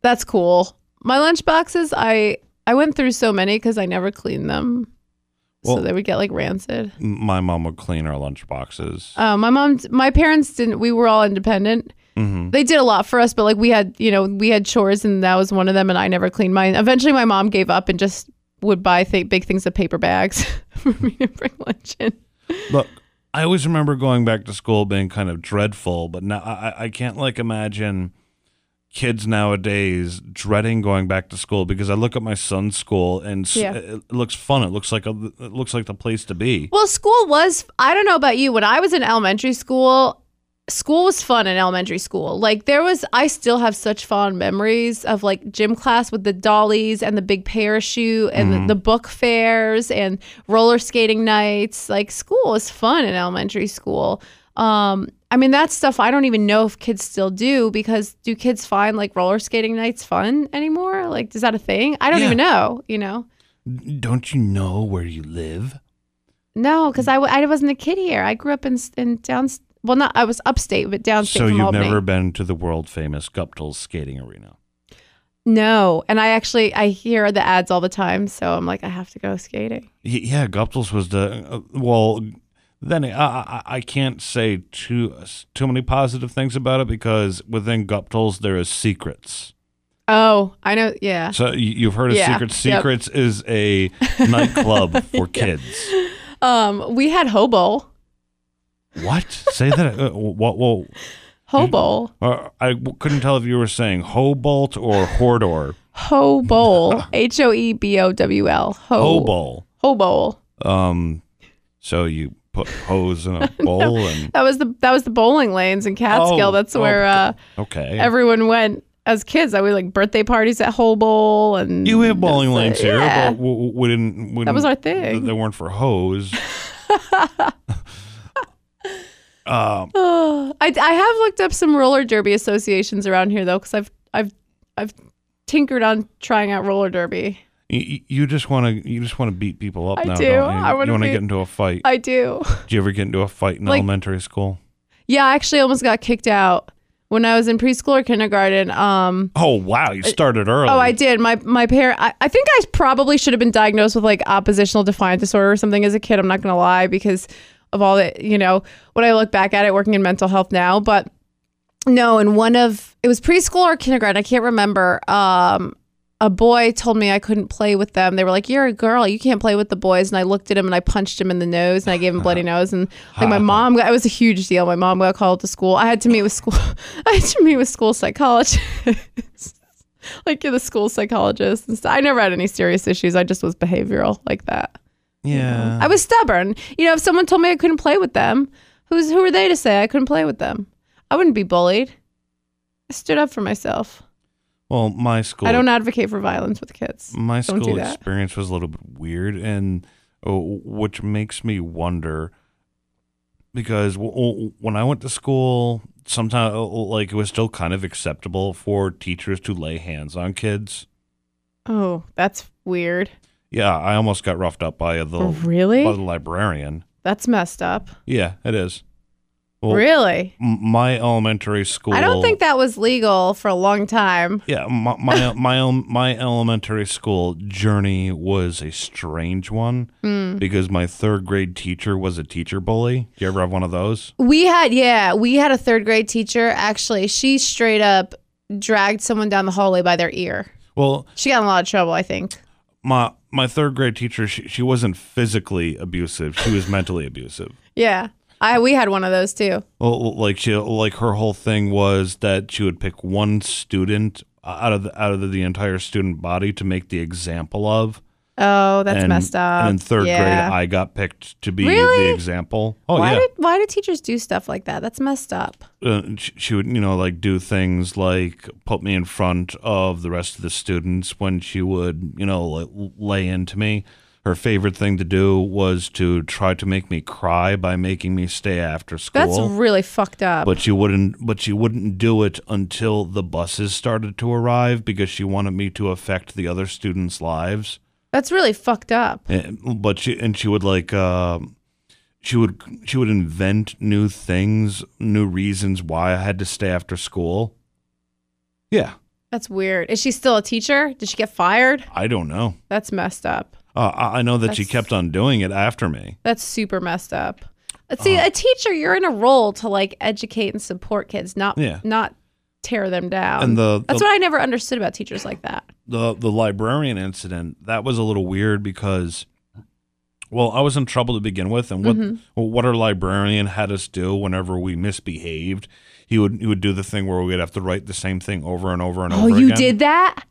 That's cool. My lunchboxes, I I went through so many because I never cleaned them. Well, so they would get like rancid. My mom would clean our lunchboxes. Oh, uh, my mom, my parents didn't, we were all independent. Mm-hmm. They did a lot for us, but like we had, you know, we had chores and that was one of them and I never cleaned mine. Eventually my mom gave up and just would buy th- big things of paper bags for me to bring lunch in. Look. I always remember going back to school being kind of dreadful, but now I, I can't like imagine kids nowadays dreading going back to school because I look at my son's school and yeah. it looks fun. It looks like a, it looks like the place to be. Well, school was, I don't know about you, when I was in elementary school, school was fun in elementary school. Like there was, I still have such fond memories of like gym class with the dollies and the big parachute and mm-hmm. the, the book fairs and roller skating nights. Like school was fun in elementary school. Um, I mean, that stuff I don't even know if kids still do because do kids find like roller skating nights fun anymore? Like, is that a thing? I don't yeah. even know, you know? Don't you know where you live? No, because I, I wasn't a kid here. I grew up in, in downstairs. Well, not I was upstate, but downstate. So you've Albany. Never been to the world famous Guptals skating arena? No, and I actually I hear the ads all the time, so I'm like I have to go skating. Yeah, Guptals was the uh, well. Then I, I I can't say too too many positive things about it because within Guptals there is Secrets. Oh, I know. Yeah. So you've heard of yeah, Secrets? Secrets yep. is a nightclub for kids. Yeah. Um, we had Hoe Bowl. What? Say that. Uh, whoa, whoa. Hoe Bowl. Uh, I w- couldn't tell if you were saying Hobalt or Hordor. Hoe Bowl. H O E B O W L. Hoe Bowl. Hoe Bowl. Um, so you put hose in a bowl, no, and that was the that was the bowling lanes in Catskill. Oh, That's where uh, okay. everyone went as kids. I would like birthday parties at Hoe Bowl, and you had bowling lanes here, yeah. but we, we didn't. We that was our thing. They weren't for hose. Um, oh, I, I have looked up some roller derby associations around here though, because I've I've I've tinkered on trying out roller derby. You, you just want to you just want to beat people up. I now, do. Don't you? I want to get into a fight. I do. Did you ever get into a fight in like, elementary school? Yeah, I actually almost got kicked out when I was in preschool or kindergarten. Um, oh wow, you started early. Oh, I did. My my parent. I, I think I probably should have been diagnosed with like oppositional defiant disorder or something as a kid. I'm not gonna lie because. Of all that, you know, when I look back at it, working in mental health now, but no, in one of, it was preschool or kindergarten, I can't remember, um, a boy told me I couldn't play with them. They were like, you're a girl, you can't play with the boys. And I looked at him and I punched him in the nose and I gave him a bloody nose. And like my mom, got, it was a huge deal. My mom got called to school. I had to meet with school, I had to meet with school psychologists. Like you're the school psychologist. And stuff. I never had any serious issues. I just was behavioral like that. Yeah, you know, I was stubborn. You know, if someone told me I couldn't play with them, who's who are they to say I couldn't play with them? I wouldn't be bullied. I stood up for myself. Well, my school. I don't advocate for violence with kids. My don't school experience was a little bit weird, and oh, which makes me wonder because w- when I went to school, sometimes like it was still kind of acceptable for teachers to lay hands on kids. Oh, that's weird. Yeah, I almost got roughed up by the, really? by the librarian. That's messed up. Yeah, it is. Well, really? M- my elementary school... I don't think that was legal for a long time. Yeah, my my my, my elementary school journey was a strange one mm. because my third grade teacher was a teacher bully. Do you ever have one of those? We had, yeah. We had a third grade teacher. Actually, she straight up dragged someone down the hallway by their ear. Well, she got in a lot of trouble, I think. My... My third grade teacher, she, she wasn't physically abusive. She was mentally abusive. Yeah. I we had one of those too. Well, like she like her whole thing was that she would pick one student out of the, out of the entire student body to make the example of. Oh, that's and, messed up. And in third yeah. grade, I got picked to be really? the example. Oh, why yeah. Did, why do teachers do stuff like that? That's messed up. Uh, she, she would, you know, like do things like put me in front of the rest of the students when she would, you know, like, lay into me. Her favorite thing to do was to try to make me cry by making me stay after school. That's really fucked up. But she wouldn't. But she wouldn't do it until the buses started to arrive because she wanted me to affect the other students' lives. That's really fucked up. And, but she and she would like, uh, she would she would invent new things, new reasons why I had to stay after school. Yeah, that's weird. Is she still a teacher? Did she get fired? I don't know. That's messed up. Uh, I know that that's, she kept on doing it after me. That's super messed up. See, uh, a teacher, you're in a role to like educate and support kids, not yeah. not tear them down. And the, that's the, what I never understood about teachers like that. The the librarian incident, that was a little weird because, well, I was in trouble to begin with, and what mm-hmm. what our librarian had us do whenever we misbehaved, he would he would do the thing where we'd have to write the same thing over and over and oh, over. Oh, you again. did that?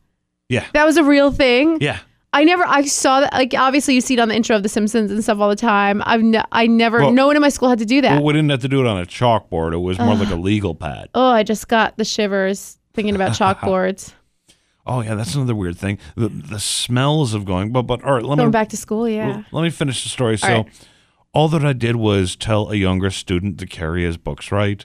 Yeah, that was a real thing. Yeah. I never, I saw that, like, obviously you see it on the intro of The Simpsons and stuff all the time. I've ne- I never, well, no one in my school had to do that. Well, we didn't have to do it on a chalkboard. It was more Ugh. like a legal pad. Oh, I just got the shivers thinking about chalkboards. Oh, yeah, that's another weird thing. The, the smells of going, but, but all right, let going me. Going back to school, yeah. Let me finish the story. So all, right. all that I did was tell a younger student to carry his books right.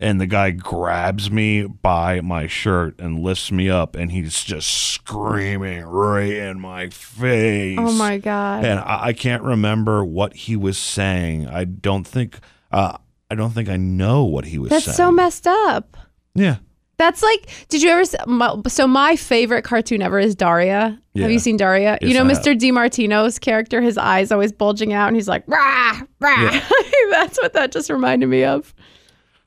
And the guy grabs me by my shirt and lifts me up, and he's just screaming right in my face. Oh, my God. And I, I can't remember what he was saying. I don't think uh, I don't think I know what he was That's saying. That's so messed up. Yeah. That's like, did you ever, my, so my favorite cartoon ever is Daria. Yeah. Have you seen Daria? Yes, you know, Mister DiMartino's character, his eyes always bulging out, and he's like, rah, rah. Yeah. That's what that just reminded me of.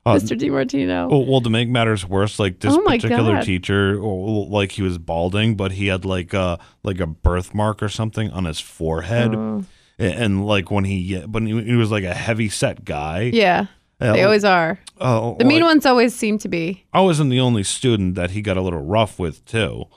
Mister DiMartino. Oh, well, to make matters worse, like this oh particular God. teacher, like he was balding, but he had like a like a birthmark or something on his forehead, oh. and, and like when he, but he, he was like a heavy set guy. Yeah, uh, they always are. Oh, the well, mean like, ones always seem to be. I wasn't the only student that he got a little rough with too.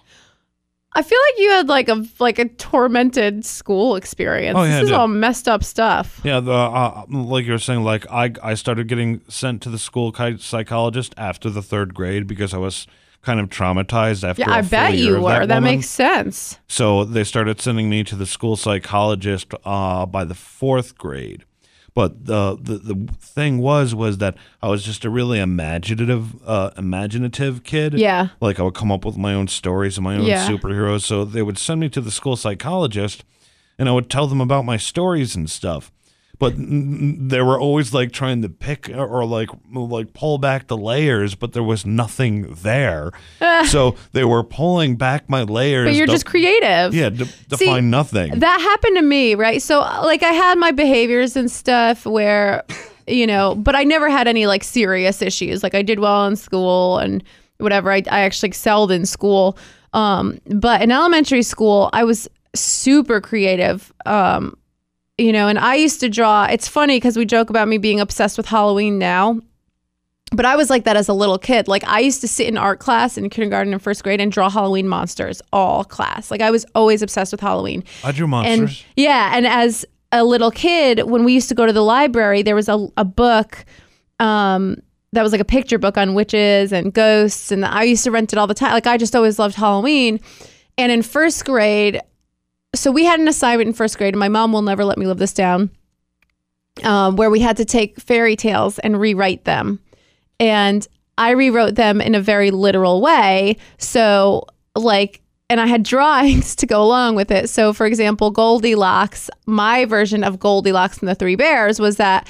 I feel like you had like a like a tormented school experience. Oh, yeah, this is all messed up stuff. Yeah, the, uh, like you were saying, like I I started getting sent to the school psychologist after the third grade because I was kind of traumatized after. Yeah, a I bet you were. That, that makes sense. So they started sending me to the school psychologist uh, by the fourth grade. But the, the the thing was was that I was just a really imaginative uh, imaginative kid. Yeah. Like I would come up with my own stories and my own yeah. superheroes. So they would send me to the school psychologist, and I would tell them about my stories and stuff. But they were always like trying to pick or like like pull back the layers, but there was nothing there. So they were pulling back my layers. But you're to, just creative. Yeah, to, to See, find nothing. That happened to me, right? So like I had my behaviors and stuff where, you know, but I never had any like serious issues. Like I did well in school and whatever. I, I actually excelled in school. Um, but in elementary school, I was super creative. Um You know, and I used to draw. It's funny because we joke about me being obsessed with Halloween now, but I was like that as a little kid. Like I used to sit in art class in kindergarten and first grade and draw Halloween monsters all class. Like I was always obsessed with Halloween. I drew monsters. And, yeah. And as a little kid, when we used to go to the library, there was a, a book um, that was like a picture book on witches and ghosts. And I used to rent it all the time. Like I just always loved Halloween. And in first grade, so we had an assignment in first grade, and my mom will never let me live this down, um, where we had to take fairy tales and rewrite them. And I rewrote them in a very literal way. So like, and I had drawings to go along with it. So for example, Goldilocks, my version of Goldilocks and the Three Bears was that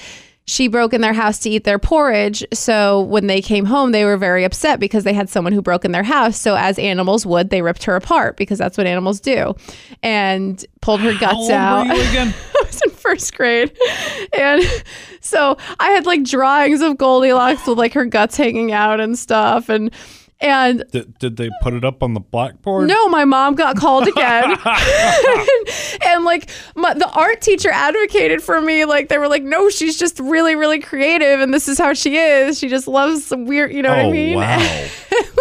she broke in their house to eat their porridge. So when they came home, they were very upset because they had someone who broke in their house. So as animals would, they ripped her apart because that's what animals do. And pulled her guts out. How old were you again? I was in first grade. And so I had like drawings of Goldilocks with like her guts hanging out and stuff. And And did, did they put it up on the blackboard? No, my mom got called again. and, and like my, the art teacher advocated for me. Like they were like, no, she's just really, really creative. And this is how she is. She just loves some weird, you know oh, what I mean? Wow.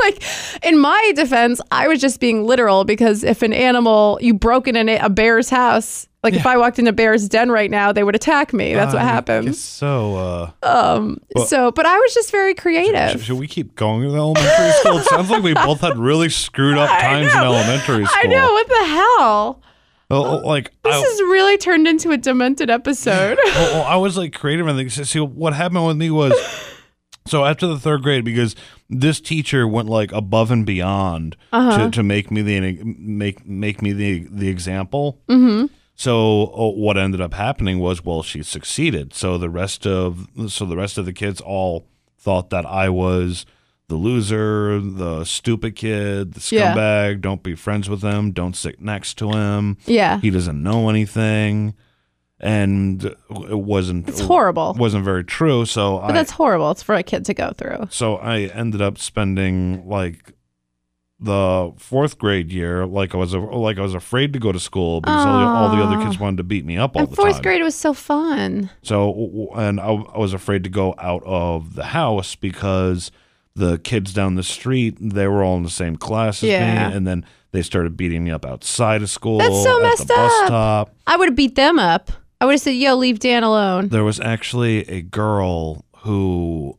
Like, in my defense, I was just being literal, because if an animal, you broke in a bear's house, like yeah. if I walked into a bear's den right now, they would attack me. That's uh, what happened. So, uh, um, well, so, but I was just very creative. Should, should we keep going to elementary school? It sounds like we both had really screwed up times in elementary school. I know. What the hell? Well, like this I, has really turned into a demented episode. well, well, I was like creative and things. See, what happened with me was, so after the third grade, because this teacher went like above and beyond uh-huh. to, to make me the make make me the the example. Mm-hmm. So oh, what ended up happening was, well, she succeeded. So the rest of so the rest of the kids all thought that I was the loser, the stupid kid, the scumbag, yeah. don't be friends with him, don't sit next to him. Yeah. He doesn't know anything. And it wasn't It's horrible. It wasn't very true. So But I, that's horrible. It's for a kid to go through. So I ended up spending like the fourth grade year like I was like I was afraid to go to school because all the, all the other kids wanted to beat me up all and the time. And fourth grade was so fun. So and I, I was afraid to go out of the house because the kids down the street, they were all in the same class as yeah. me, and then they started beating me up outside of school. That's so messed at the up. Bus stop. I would have beat them up. I would have said, yo, leave Dan alone. There was actually a girl who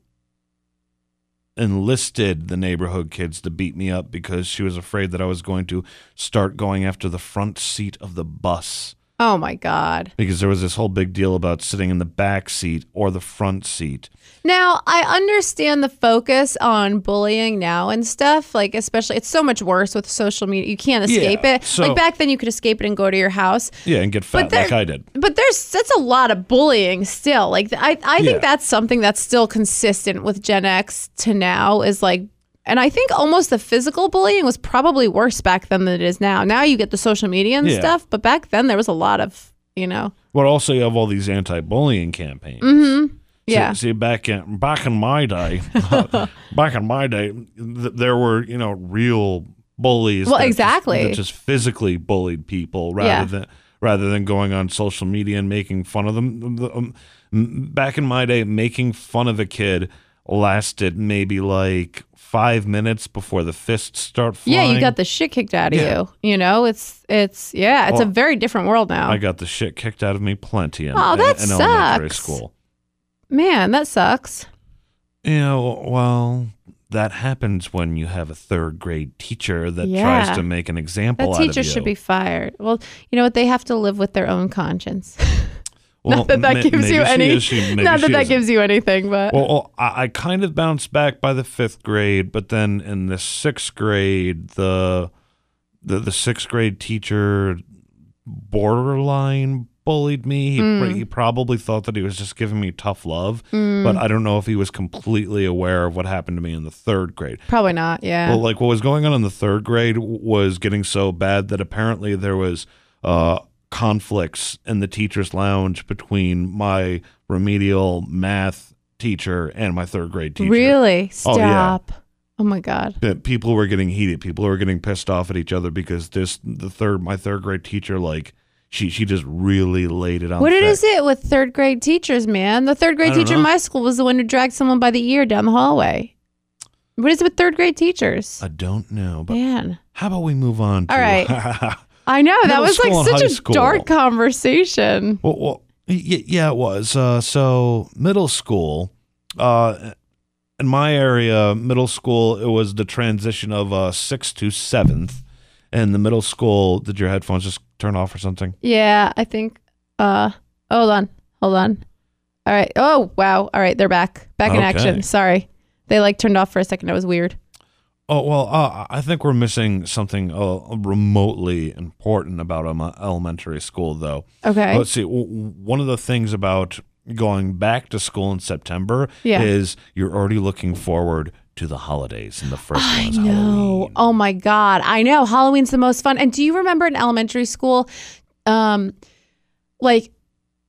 enlisted the neighborhood kids to beat me up because she was afraid that I was going to start going after the front seat of the bus. Oh, my God. Because there was this whole big deal about sitting in the back seat or the front seat. Now, I understand the focus on bullying now and stuff. Like, especially, it's so much worse with social media. You can't escape yeah, it. So, like, back then, you could escape it and go to your house. Yeah, and get fat there, like I did. But there's that's a lot of bullying still. Like, I, I think yeah. that's something that's still consistent with Gen X to now is, like, and I think almost the physical bullying was probably worse back then than it is now. Now you get the social media and yeah. stuff, but back then there was a lot of, you know. Well, also you have all these anti-bullying campaigns. Mm-hmm. Yeah. See, see, back in back in my day, back in my day, th- there were, you know, real bullies. Well, that exactly. Just, that just physically bullied people rather yeah. than rather than going on social media and making fun of them. Back in my day, making fun of a kid lasted maybe like five minutes before the fists start flying. Yeah, you got the shit kicked out of yeah. you. You know, it's, it's yeah, it's well, a very different world now. I got the shit kicked out of me plenty in, oh, that in, in sucks. Elementary school. Man, that sucks. You know, well, that happens when you have a third grade teacher that yeah. tries to make an example that out of you. That teacher should be fired. Well, you know what? They have to live with their own conscience. Well, not that that ma- gives you any. Is, she, not that that isn't. gives you anything, but well, well I, I kind of bounced back by the fifth grade, but then in the sixth grade, the the, the sixth grade teacher borderline bullied me. He, mm. he probably thought that he was just giving me tough love, mm. but I don't know if he was completely aware of what happened to me in the third grade. Probably not. Yeah. Well, like what was going on in the third grade was getting so bad that apparently there was uh. conflicts in the teacher's lounge between my remedial math teacher and my third grade teacher. Really? Stop. Oh, yeah. Oh my God. People were getting heated. People were getting pissed off at each other because this the third my third grade teacher, like she she just really laid it on. What is it with third grade teachers, man? The third grade teacher in my school was the one who dragged someone by the ear down the hallway. What is it with third grade teachers? I don't know, but man. How about we move on to all right. I know, that was like such a dark conversation. Well, well, yeah, it was. Uh, so middle school, uh, in my area, middle school, it was the transition of uh, sixth to seventh. And the middle school, did your headphones just turn off or something? Yeah, I think. Uh, hold on, hold on. All right. Oh, wow. All right, they're back. Back in okay. action. Sorry. They like turned off for a second. It was weird. Oh, well, uh, I think we're missing something uh, remotely important about um, elementary school, though. Okay. Let's see. W- one of the things about going back to school in September yeah. is you're already looking forward to the holidays, and the first I one is know. Halloween. Oh, my God. I know. Halloween's the most fun. And do you remember in elementary school, um, like,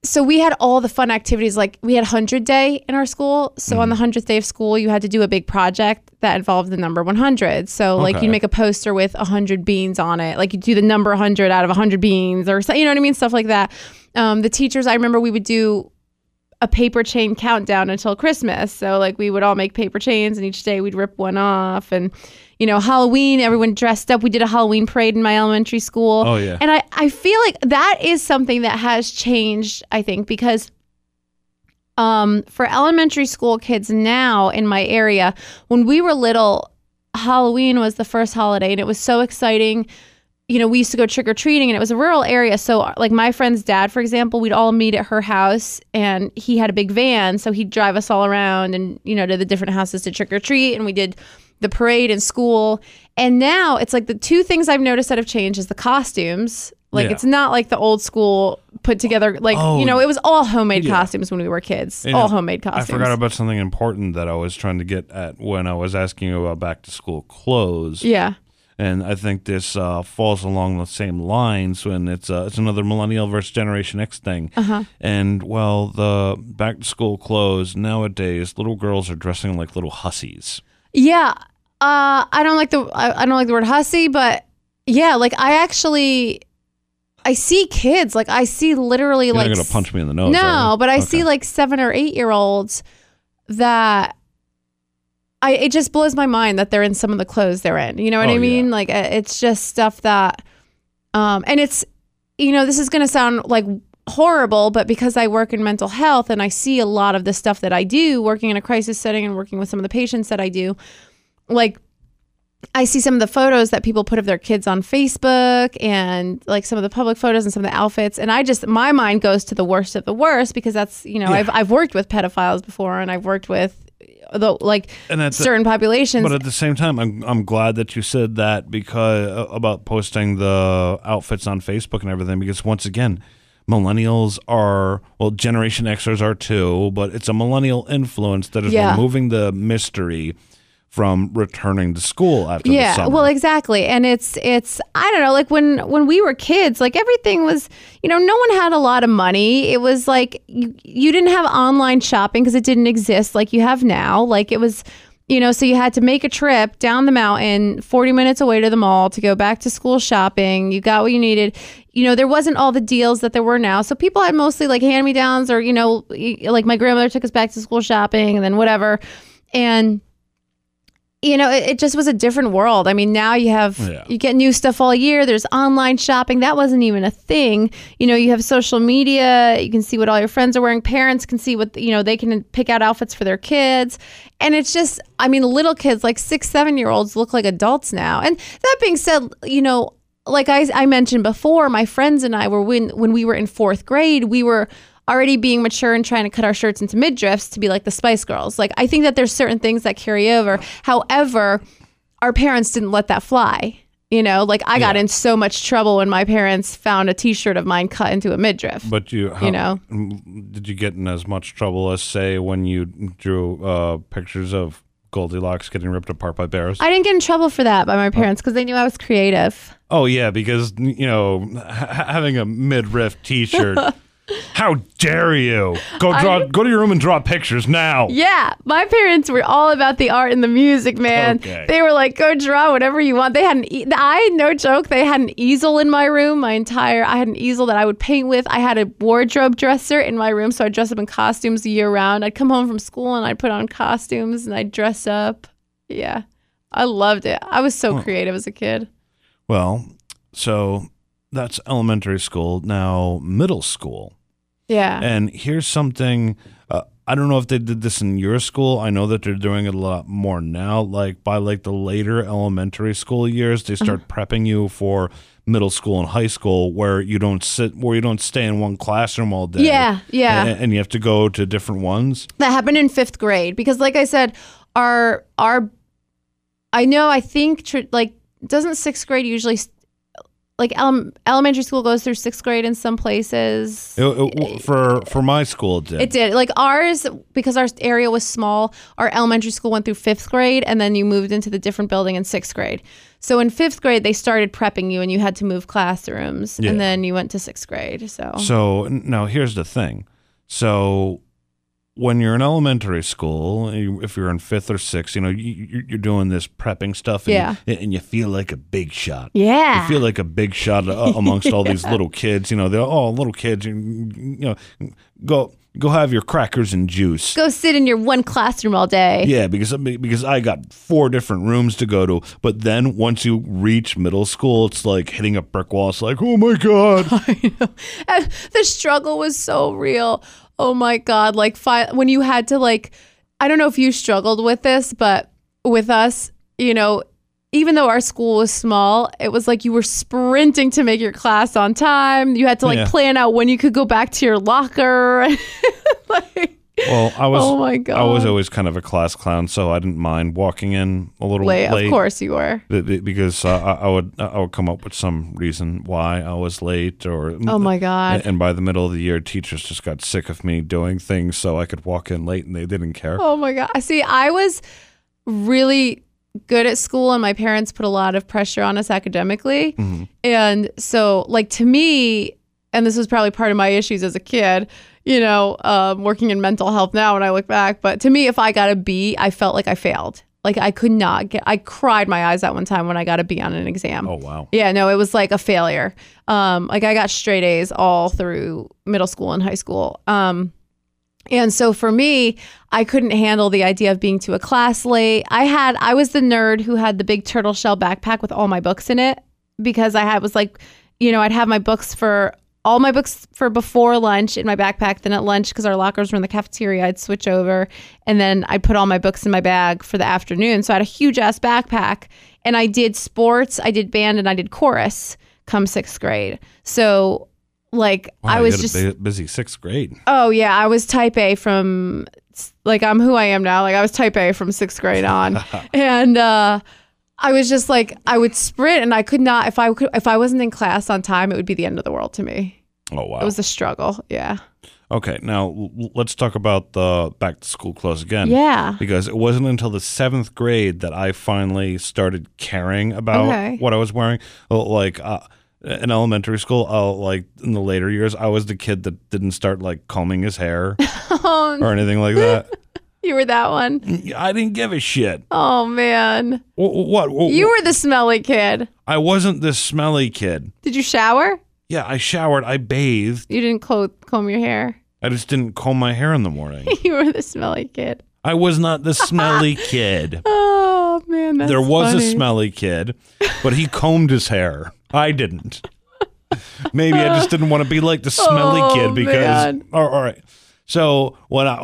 so we had all the fun activities, like we had one hundred Day in our school. So mm. on the hundredth day of school, you had to do a big project that involved the number one hundred. So okay. like you'd make a poster with one hundred beans on it. Like you do the number one hundred out of one hundred beans or, you know what I mean? Stuff like that. Um, the teachers, I remember we would do a paper chain countdown until Christmas. So like we would all make paper chains and each day we'd rip one off. And, you know, Halloween, everyone dressed up. We did a Halloween parade in my elementary school. Oh, yeah. And I, I feel like that is something that has changed, I think, because um, for elementary school kids now in my area, when we were little, Halloween was the first holiday and it was so exciting. You know, we used to go trick-or-treating and it was a rural area. So like my friend's dad, for example, we'd all meet at her house and he had a big van. So he'd drive us all around and, you know, to the different houses to trick-or-treat. And we did the parade and school. And now it's like the two things I've noticed that have changed is the costumes. Like yeah. It's not like the old school put together, like, oh, you know, it was all homemade yeah. costumes when we were kids, you all know, homemade costumes. I forgot about something important that I was trying to get at when I was asking you about back to school clothes. Yeah. And I think this uh, falls along the same lines when it's uh, it's another millennial versus Generation X thing. Uh-huh. And, well, the back-to-school clothes, nowadays, little girls are dressing like little hussies. Yeah. Uh, I don't like the I, I don't like the word hussy, but, yeah, like, I actually... I see kids. Like, I see literally, You're like... You're going to punch me in the nose. No, but I okay. see, like, seven- or eight-year-olds that... I, it just blows my mind that they're in some of the clothes they're in. You know what oh, I mean? Yeah. Like, it's just stuff that, um, and it's, you know, this is going to sound like horrible, but because I work in mental health and I see a lot of the stuff that I do working in a crisis setting and working with some of the patients that I do, like, I see some of the photos that people put of their kids on Facebook and like some of the public photos and some of the outfits. And I just, my mind goes to the worst of the worst because that's, you know, yeah. I've, I've worked with pedophiles before and I've worked with, Though, like and certain the, populations, but at the same time, I'm I'm glad that you said that because about posting the outfits on Facebook and everything. Because once again, millennials are well, Generation Xers are too, but it's a millennial influence that is yeah. removing the mystery from returning to school after yeah, the summer. Yeah, well, exactly, and it's it's I don't know, like when when we were kids, like everything was, you know, no one had a lot of money. It was like you, you didn't have online shopping because it didn't exist like you have now. Like it was, you know, so you had to make a trip down the mountain, forty minutes away to the mall to go back to school shopping. You got what you needed. You know, there wasn't all the deals that there were now. So people had mostly like hand-me-downs or, you know, like my grandmother took us back to school shopping and then whatever. And you know, it, it just was a different world. I mean, now you have, yeah. you get new stuff all year. There's online shopping. That wasn't even a thing. You know, you have social media. You can see what all your friends are wearing. Parents can see what, you know, they can pick out outfits for their kids. And it's just, I mean, little kids, like six, seven-year-olds look like adults now. And that being said, you know, like I, I mentioned before, my friends and I were, when, when we were in fourth grade, we were already being mature and trying to cut our shirts into midriffs to be like the Spice Girls. Like, I think that there's certain things that carry over. However, our parents didn't let that fly. You know, like I yeah. got in so much trouble when my parents found a T-shirt of mine cut into a midriff. But you, how, you know, did you get in as much trouble as say when you drew uh, pictures of Goldilocks getting ripped apart by bears? I didn't get in trouble for that by my parents because they knew I was creative. Oh yeah, because you know, ha- having a midriff T-shirt. How dare you? Go draw. I, go to your room and draw pictures now. Yeah. My parents were all about the art and the music, man. Okay. They were like, go draw whatever you want. They had an e- I, no joke, they had an easel in my room. My entire, I had an easel that I would paint with. I had a wardrobe dresser in my room, so I'd dress up in costumes year round. I'd come home from school and I'd put on costumes and I'd dress up. Yeah. I loved it. I was so huh. creative as a kid. Well, so that's elementary school. Now middle school. Yeah. And here's something, uh, I don't know if they did this in your school. I know that they're doing it a lot more now. Like by like the later elementary school years, they start uh-huh. prepping you for middle school and high school where you don't sit, where you don't stay in one classroom all day. Yeah, yeah. And, and you have to go to different ones. That happened in fifth grade because like I said, our, our, I know, I think tr- like doesn't sixth grade usually st- Like um, elementary school goes through sixth grade in some places. It, it, for for my school, it did. It did. Like ours, because our area was small, our elementary school went through fifth grade, and then you moved into the different building in sixth grade. So in fifth grade, they started prepping you, and you had to move classrooms, yeah. and then you went to sixth grade. So so now here's the thing. So when you're in elementary school, if you're in fifth or sixth, you know, you, you're doing this prepping stuff and, yeah. you, and you feel like a big shot. Yeah. You feel like a big shot amongst yeah. all these little kids. You know, they're all oh, little kids. You know, go Go have your crackers and juice. Go sit in your one classroom all day. Yeah, because because I got four different rooms to go to. But then once you reach middle school, it's like hitting a brick wall. It's like, oh, my God. I know. And the struggle was so real. Oh, my God. Like fi- when you had to, like, I don't know if you struggled with this, but with us, you know, even though our school was small, it was like you were sprinting to make your class on time. You had to like yeah. plan out when you could go back to your locker. like, well, I was, oh my God. I was always kind of a class clown, so I didn't mind walking in a little late. late of course you were. Because uh, I, I would I would come up with some reason why I was late. Or oh my God. And by the middle of the year, teachers just got sick of me doing things so I could walk in late and they didn't care. Oh my God. See, I was really good at school and my parents put a lot of pressure on us academically. Mm-hmm. And so like to me, and this was probably part of my issues as a kid, you know, um, working in mental health now when I look back, but to me, if I got a B, I felt like I failed. Like I could not get, I cried my eyes out one time when I got a B on an exam. Oh, wow. Yeah, no, it was like a failure. Um, like I got straight A's all through middle school and high school. Um, And so for me, I couldn't handle the idea of being to a class late. I had, I was the nerd who had the big turtle shell backpack with all my books in it because I had was like, you know, I'd have my books for all my books for before lunch in my backpack. Then at lunch, because our lockers were in the cafeteria, I'd switch over and then I'd put all my books in my bag for the afternoon. So I had a huge ass backpack and I did sports, I did band and I did chorus come sixth grade. So Like wow, I was just a busy sixth grade. Oh yeah. I was type A from like, I'm who I am now. Like I was type A from sixth grade on. and, uh, I was just like, I would sprint and I could not, if I could, if I wasn't in class on time, it would be the end of the world to me. Oh wow. It was a struggle. Yeah. Okay. Now let's talk about the back to school clothes again. Yeah. Because it wasn't until the seventh grade that I finally started caring about okay. what I was wearing. Like, uh, in elementary school, uh, like in the later years, I was the kid that didn't start like combing his hair oh, or anything like that. You were that one. I didn't give a shit. Oh man! What? what, what you what? were the smelly kid. I wasn't the smelly kid. Did you shower? Yeah, I showered. I bathed. You didn't comb your hair. I just didn't comb my hair in the morning. You were the smelly kid. I was not the smelly kid. Oh man, that's there was funny. a smelly kid, but he combed his hair. I didn't. Maybe I just didn't want to be like the smelly oh, kid because. All, all right. So when I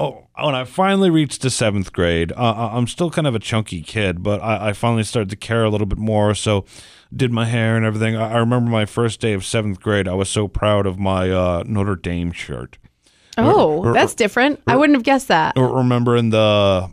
when I finally reached the seventh grade, uh, I'm still kind of a chunky kid, but I, I finally started to care a little bit more. So did my hair and everything. I, I remember my first day of seventh grade. I was so proud of my uh, Notre Dame shirt. Oh, or, or, that's different. Or, I wouldn't have guessed that. Or remember in the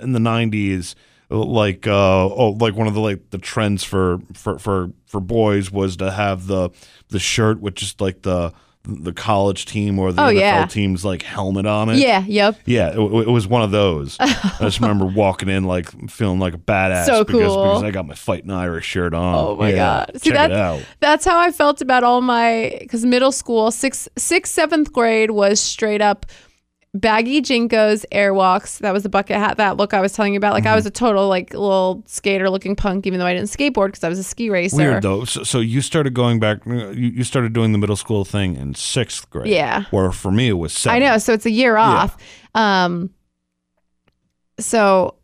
in the nineties. Like uh oh, like one of the like the trends for, for for for boys was to have the the shirt with just like the the college team or the oh, N F L yeah. team's like helmet on it. Yeah, yep. Yeah, it, it was one of those. I just remember walking in like feeling like a badass so cool. because, because I got my Fightin' Irish shirt on. Oh my yeah, God. See that's that's how I felt about all my because middle school sixth sixth seventh grade was straight up baggy J N C Os, Airwalks. That was the bucket hat, that look I was telling you about. Like, mm-hmm. I was a total, like, little skater-looking punk, even though I didn't skateboard because I was a ski racer. Weird, though. So, so you started going back, you, you started doing the middle school thing in sixth grade. Yeah. Where for me, it was seventh. I know. So it's a year off. Yeah. Um. So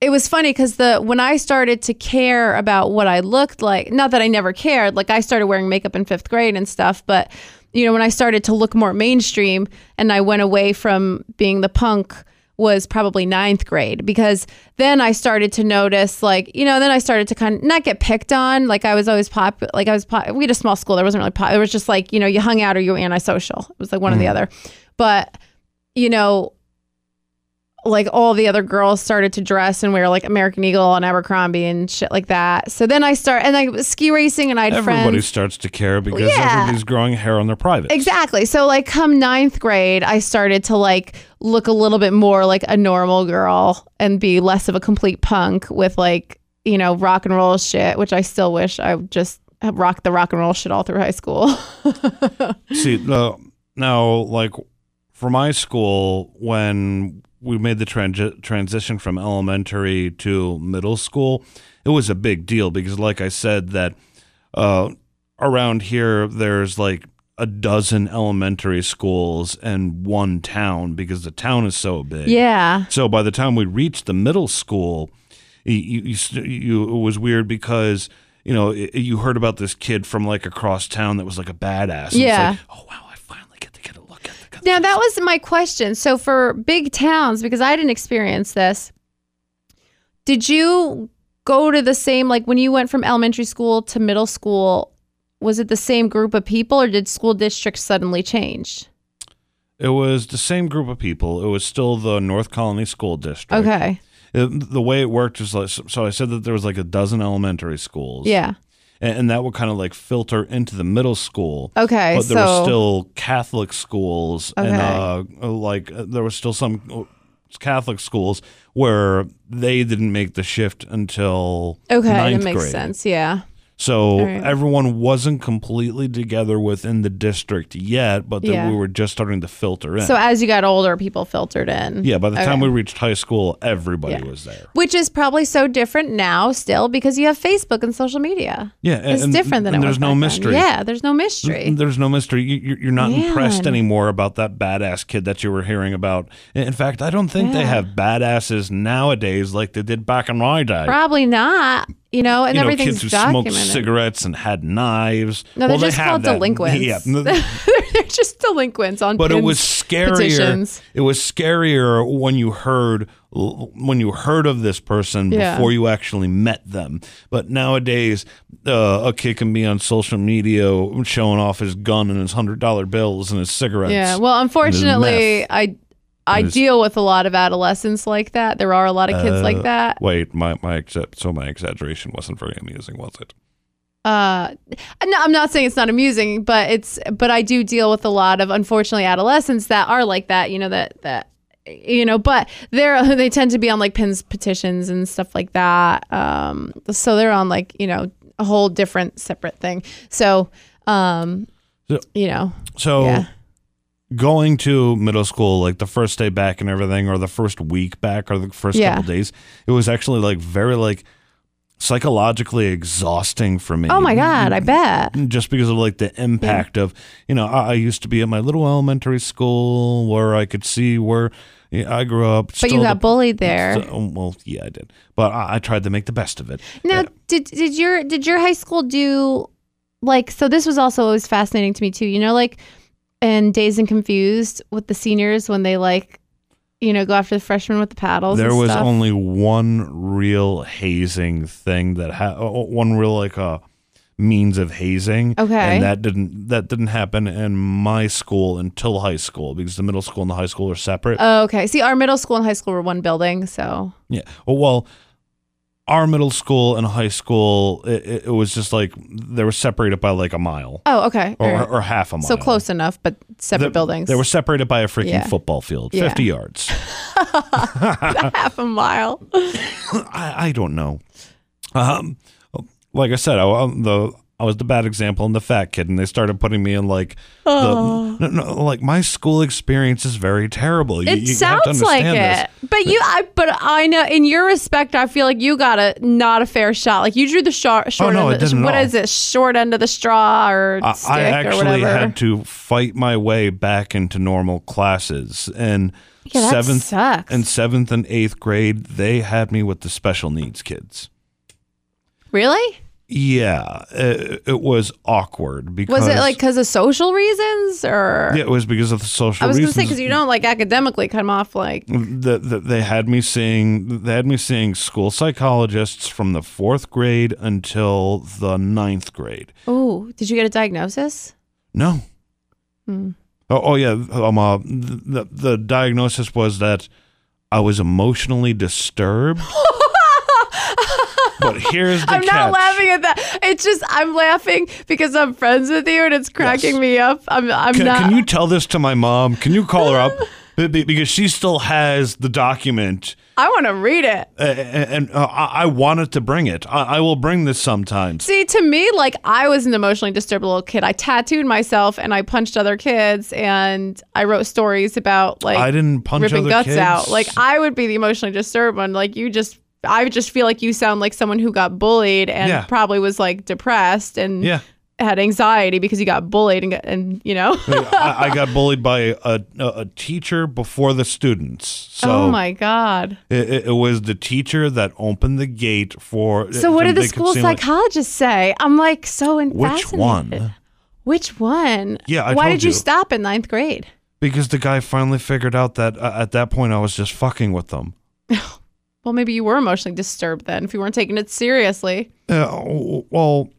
it was funny because the when I started to care about what I looked like, not that I never cared, like, I started wearing makeup in fifth grade and stuff, but you know, when I started to look more mainstream and I went away from being the punk was probably ninth grade because then I started to notice like, you know, then I started to kind of not get picked on. Like I was always pop, like I was, pop, we had a small school. There wasn't really pop. It was just like, you know, you hung out or you were antisocial. It was like one mm-hmm. or the other, but you know, like all the other girls started to dress and wear like American Eagle and Abercrombie and shit like that. So then I start and I was ski racing and I had friends. Everybody starts to care because yeah. everybody's growing hair on their privates. Exactly. So like come ninth grade, I started to like look a little bit more like a normal girl and be less of a complete punk with like, you know, rock and roll shit, which I still wish I just rocked the rock and roll shit all through high school. See, uh, now like for my school when we made the transi- transition from elementary to middle school, it was a big deal because like I said that uh, around here, there's like a dozen elementary schools and one town because the town is so big. Yeah. So by the time we reached the middle school, you, you, you, it was weird because, you know, you heard about this kid from like across town that was like a badass. And yeah. It's like, oh, wow, I finally get to get a look at the. Now, that was my question. So for big towns, because I didn't experience this, did you go to the same, like when you went from elementary school to middle school, was it the same group of people, or did school districts suddenly change? It was the same group of people. It was still the North Colonie School District. Okay. It, the way it worked was like, so I said that there was like a dozen elementary schools. Yeah. And, and that would kind of like filter into the middle school. Okay. But there so, were still Catholic schools. Okay. And uh, like there was still some Catholic schools where they didn't make the shift until okay, ninth that makes grade. Sense. Yeah. So right. Everyone wasn't completely together within the district yet, but then yeah. we were just starting to filter in. So as you got older, people filtered in. Yeah, by the okay. time we reached high school, everybody yeah. was there. Which is probably so different now still because you have Facebook and social media. Yeah. And, it's different than and it was there's no back mystery. Then. Yeah, there's no mystery. There's no mystery. You, you're not Man. impressed anymore about that badass kid that you were hearing about. In fact, I don't think yeah. they have badasses nowadays like they did back in my day. Probably not. You know, and you know, everything's kids who documented. Smoked cigarettes and had knives. No, they're well, just they called that. delinquents. Yeah. They're just delinquents on but pins, it was scarier. Petitions. It was scarier when you heard when you heard of this person yeah. before you actually met them. But nowadays, uh, a kid can be on social media showing off his gun and his hundred dollar bills and his cigarettes. Yeah. Well, unfortunately, I. I deal with a lot of adolescents like that. There are a lot of kids uh, like that. Wait, my my so my exaggeration wasn't very amusing, was it? Uh, no, I'm not saying it's not amusing, but it's but I do deal with a lot of unfortunately adolescents that are like that. You know that that you know, but they're they tend to be on like pins, petitions, and stuff like that. Um, so they're on like you know a whole different separate thing. So, um, so, you know, so. Yeah. Going to middle school, like the first day back and everything, or the first week back, or the first yeah. couple days, it was actually like very like psychologically exhausting for me. Oh my God, I bet. Just because of like the impact yeah. of, you know, I, I used to be at my little elementary school where I could see where I grew up. But you got the, bullied there. Still, well, yeah, I did. But I, I tried to make the best of it. Now, yeah. did did your did your high school do like so? This was also always fascinating to me too. You know, like. And Dazed and Confused with the seniors when they like, you know, go after the freshmen with the paddles. There and was stuff. Only one real hazing thing that ha- one real like a uh, means of hazing. Okay, and that didn't that didn't happen in my school until high school because the middle school and the high school are separate. Oh, okay. See, our middle school and high school were one building, so yeah. Well. Our middle school and high school, it, it was just like they were separated by like a mile. Oh, okay. Or, right. or half a mile. So close enough, but separate the, buildings. They were separated by a freaking yeah. football field, yeah. fifty yards. Half a mile. I, I don't know. Um, like I said, I, I'm the... I was the bad example and the fat kid, and they started putting me in like, oh. the, no, no, like my school experience is very terrible. You, it you sounds have to like it, this. But you, I, but I know in your respect, I feel like you got a not a fair shot. Like you drew the short, short. Oh, no, end it the, what all. Is it? Short end of the straw or I, stick I actually or whatever. Had to fight my way back into normal classes and. Yeah, that seventh sucks. And seventh and eighth grade, they had me with the special needs kids. Really? Yeah, it, it was awkward because was it like because of social reasons or yeah, it was because of the social. I was going to say because you don't like academically come off like the, the, they had me seeing they had me seeing school psychologists from the fourth grade until the ninth grade. Oh, did you get a diagnosis? No. Hmm. Oh, oh yeah, um, uh, the the diagnosis was that I was emotionally disturbed. But here's the I'm catch. Not laughing at that. It's just I'm laughing because I'm friends with you and it's cracking yes. me up. I'm I'm can, not. Can you tell this to my mom? Can you call her up because she still has the document? I want to read it, uh, and, and uh, I wanted to bring it. I, I will bring this sometime. See, to me, like I was an emotionally disturbed little kid. I tattooed myself and I punched other kids, and I wrote stories about like I didn't punch ripping other guts kids. Out. Like I would be the emotionally disturbed one. Like you just. I just feel like you sound like someone who got bullied and yeah. probably was like depressed and yeah. had anxiety because he got bullied and, and you know. I, I got bullied by a, a teacher before the students. So oh, my God. It, it was the teacher that opened the gate for. So what did the school psychologist like, say? I'm like so fascinated. Which one? Which one? Yeah, I Why did you. you stop in ninth grade? Because the guy finally figured out that uh, at that point I was just fucking with them. Well, maybe you were emotionally disturbed then if you weren't taking it seriously. Uh, well,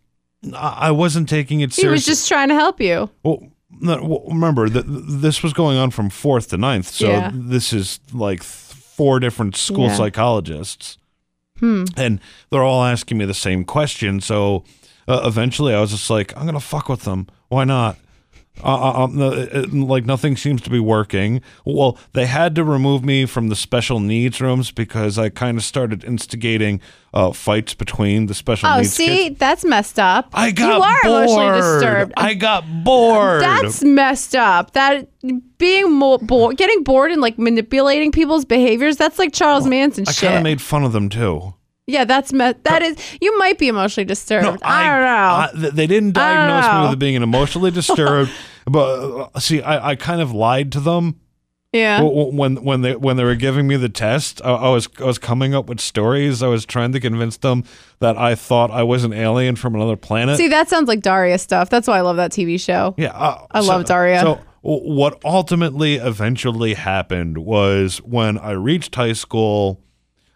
I wasn't taking it seriously. He was just trying to help you. Well, no, well remember, th- this was going on from fourth to ninth, so yeah. This is like th- four different school yeah. psychologists. Hmm. And they're all asking me the same question, so uh, eventually I was just like, I'm going to fuck with them. Why not? Uh, uh, like nothing seems to be working. Well, they had to remove me from the special needs rooms because I kind of started instigating uh, fights between the special oh, needs. Oh, see, kids. That's messed up. I got you are bored. Emotionally disturbed. I got bored. That's messed up. That being more bored, getting bored, and like manipulating people's behaviors—that's like Charles well, Manson. I shit. I kind of made fun of them too. Yeah, that's me- that is. You might be emotionally disturbed. No, I, I don't know. I, they didn't diagnose me with being an emotionally disturbed. But uh, see, I, I kind of lied to them. Yeah. When when they when they were giving me the test, I, I was I was coming up with stories. I was trying to convince them that I thought I was an alien from another planet. See, that sounds like Daria stuff. That's why I love that T V show. Yeah, uh, I so, love Daria. So what ultimately eventually happened was when I reached high school.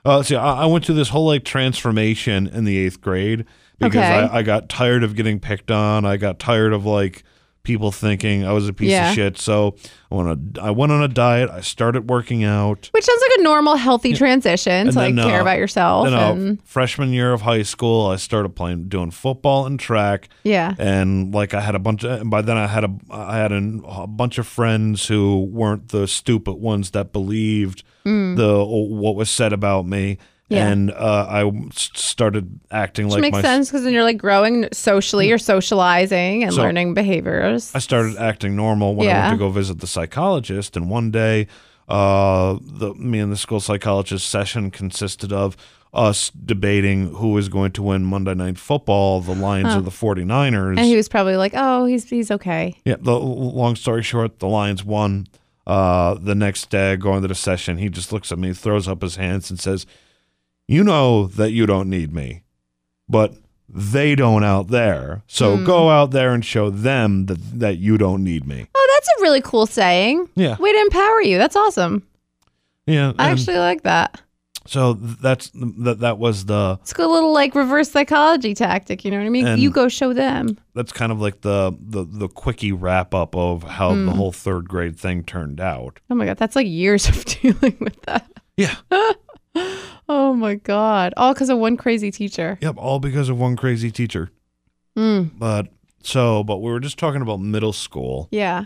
Uh, see, I, I went through this whole like transformation in the eighth grade because okay. I, I got tired of getting picked on. I got tired of like people thinking I was a piece yeah. of shit. So I went, a, I went on a diet. I started working out. Which sounds like a normal, healthy yeah. transition and to then, like uh, care about yourself. Then, uh, and freshman year of high school, I started playing, doing football and track. Yeah. And like I had a bunch of, and by then I had a, I had an, a bunch of friends who weren't the stupid ones that believed Mm. the what was said about me, yeah. and uh, I started acting Which like makes my, sense because then you're like growing socially, you're socializing and so learning behaviors. I started acting normal when yeah. I went to go visit the psychologist, and one day, uh, the me and the school psychologist session consisted of us debating who was going to win Monday Night Football, the Lions huh. or the forty-niners. And he was probably like, "Oh, he's he's okay." Yeah. The long story short, the Lions won. Uh, the next day, going to the session, he just looks at me, throws up his hands, and says, "You know that you don't need me, but they don't out there. So mm. go out there and show them that that you don't need me." Oh, that's a really cool saying. Yeah, way to empower you. That's awesome. Yeah, I actually like that. So that's that. That was the. It's a little like reverse psychology tactic. You know what I mean? You go show them. That's kind of like the the the quickie wrap up of how mm. the whole third grade thing turned out. Oh my God, that's like years of dealing with that. Yeah. Oh my God, all because of one crazy teacher. Yep, all because of one crazy teacher. Mm. But so, but we were just talking about middle school. Yeah.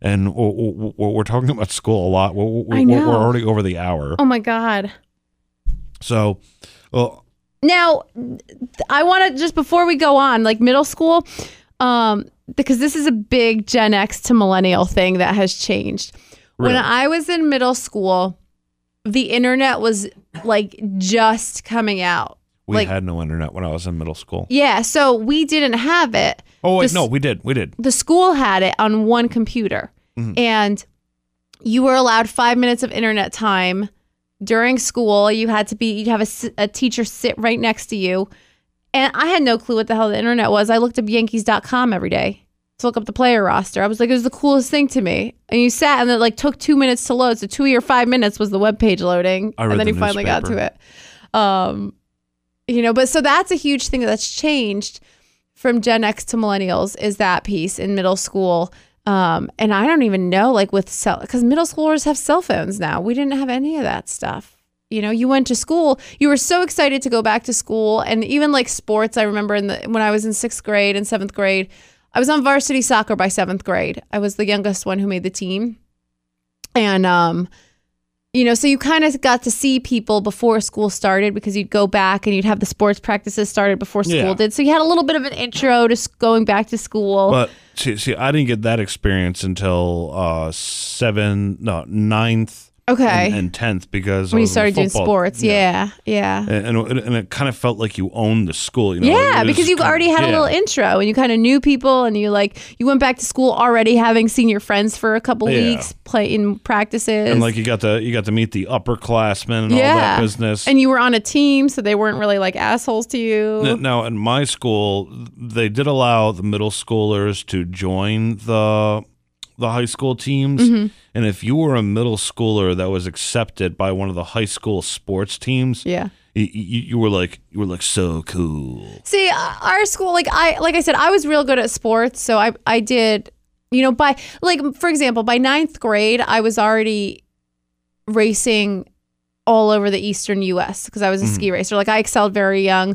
And we're talking about school a lot. We're, I know. We're already over the hour. Oh my God. So, well, now I want to just before we go on, like middle school, um, because this is a big Gen X to millennial thing that has changed. Really? When I was in middle school, the internet was like just coming out. We like, had no internet when I was in middle school. Yeah, so we didn't have it. Oh, wait, the, no, we did. We did. The school had it on one computer, mm-hmm. and you were allowed five minutes of internet time. During school, you had to be, you'd have a, a teacher sit right next to you. And I had no clue what the hell the internet was. I looked up Yankees dot com every day to look up the player roster. I was like, it was the coolest thing to me. And you sat and it like took two minutes to load. So two or five minutes was the webpage loading. I read and then the you finally newspaper. Got to it. Um, you know, but so that's a huge thing that's changed from Gen X to millennials is that piece in middle school. Um, and I don't even know, like with cell, because middle schoolers have cell phones now. We didn't have any of that stuff. You know, you went to school, you were so excited to go back to school, and even like sports. I remember in the when I was in sixth grade and seventh grade, I was on varsity soccer by seventh grade. I was the youngest one who made the team, and um, you know, so you kind of got to see people before school started because you'd go back and you'd have the sports practices started before school yeah. did. So you had a little bit of an intro to going back to school. But See, see, I didn't get that experience until uh, seven, no, ninth Okay. And tenth because when you started doing sports, yeah, yeah. yeah. And, and and it kind of felt like you owned the school, you know? Yeah, because you already had yeah. a little intro, and you kind of knew people, and you like you went back to school already having seen your friends for a couple yeah. weeks, play in practices, and like you got to you got to meet the upperclassmen and yeah. all that business. And you were on a team, so they weren't really like assholes to you. Now in my school, they did allow the middle schoolers to join the. the high school teams. Mm-hmm. And if you were a middle schooler that was accepted by one of the high school sports teams, yeah. you, you were like you were like so cool. See, our school, like I like I said, I was real good at sports, so I I did, you know, by like for example, by ninth grade, I was already racing all over the eastern U S because I was a mm-hmm. ski racer. Like I excelled very young.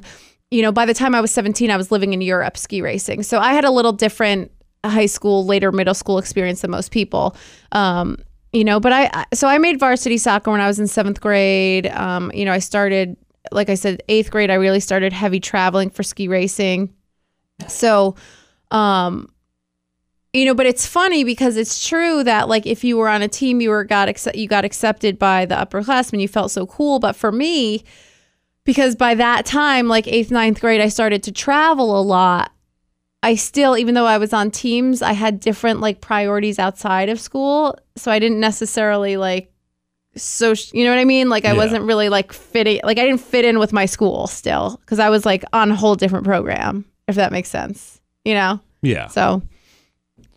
You know, by the time I was seventeen, I was living in Europe ski racing. So I had a little different high school, later middle school experience than most people, um, you know, but I, I, so I made varsity soccer when I was in seventh grade. Um, you know, I started, like I said, eighth grade, I really started heavy traveling for ski racing. So, um, you know, but it's funny because it's true that like, if you were on a team, you were got, accept, you got accepted by the upperclassmen, you felt so cool. But for me, because by that time, like eighth, ninth grade, I started to travel a lot. I still, even though I was on teams, I had different like priorities outside of school. So I didn't necessarily like, so, you know what I mean? Like I yeah. wasn't really like fitting, like I didn't fit in with my school still because I was like on a whole different program, if that makes sense, you know? Yeah. So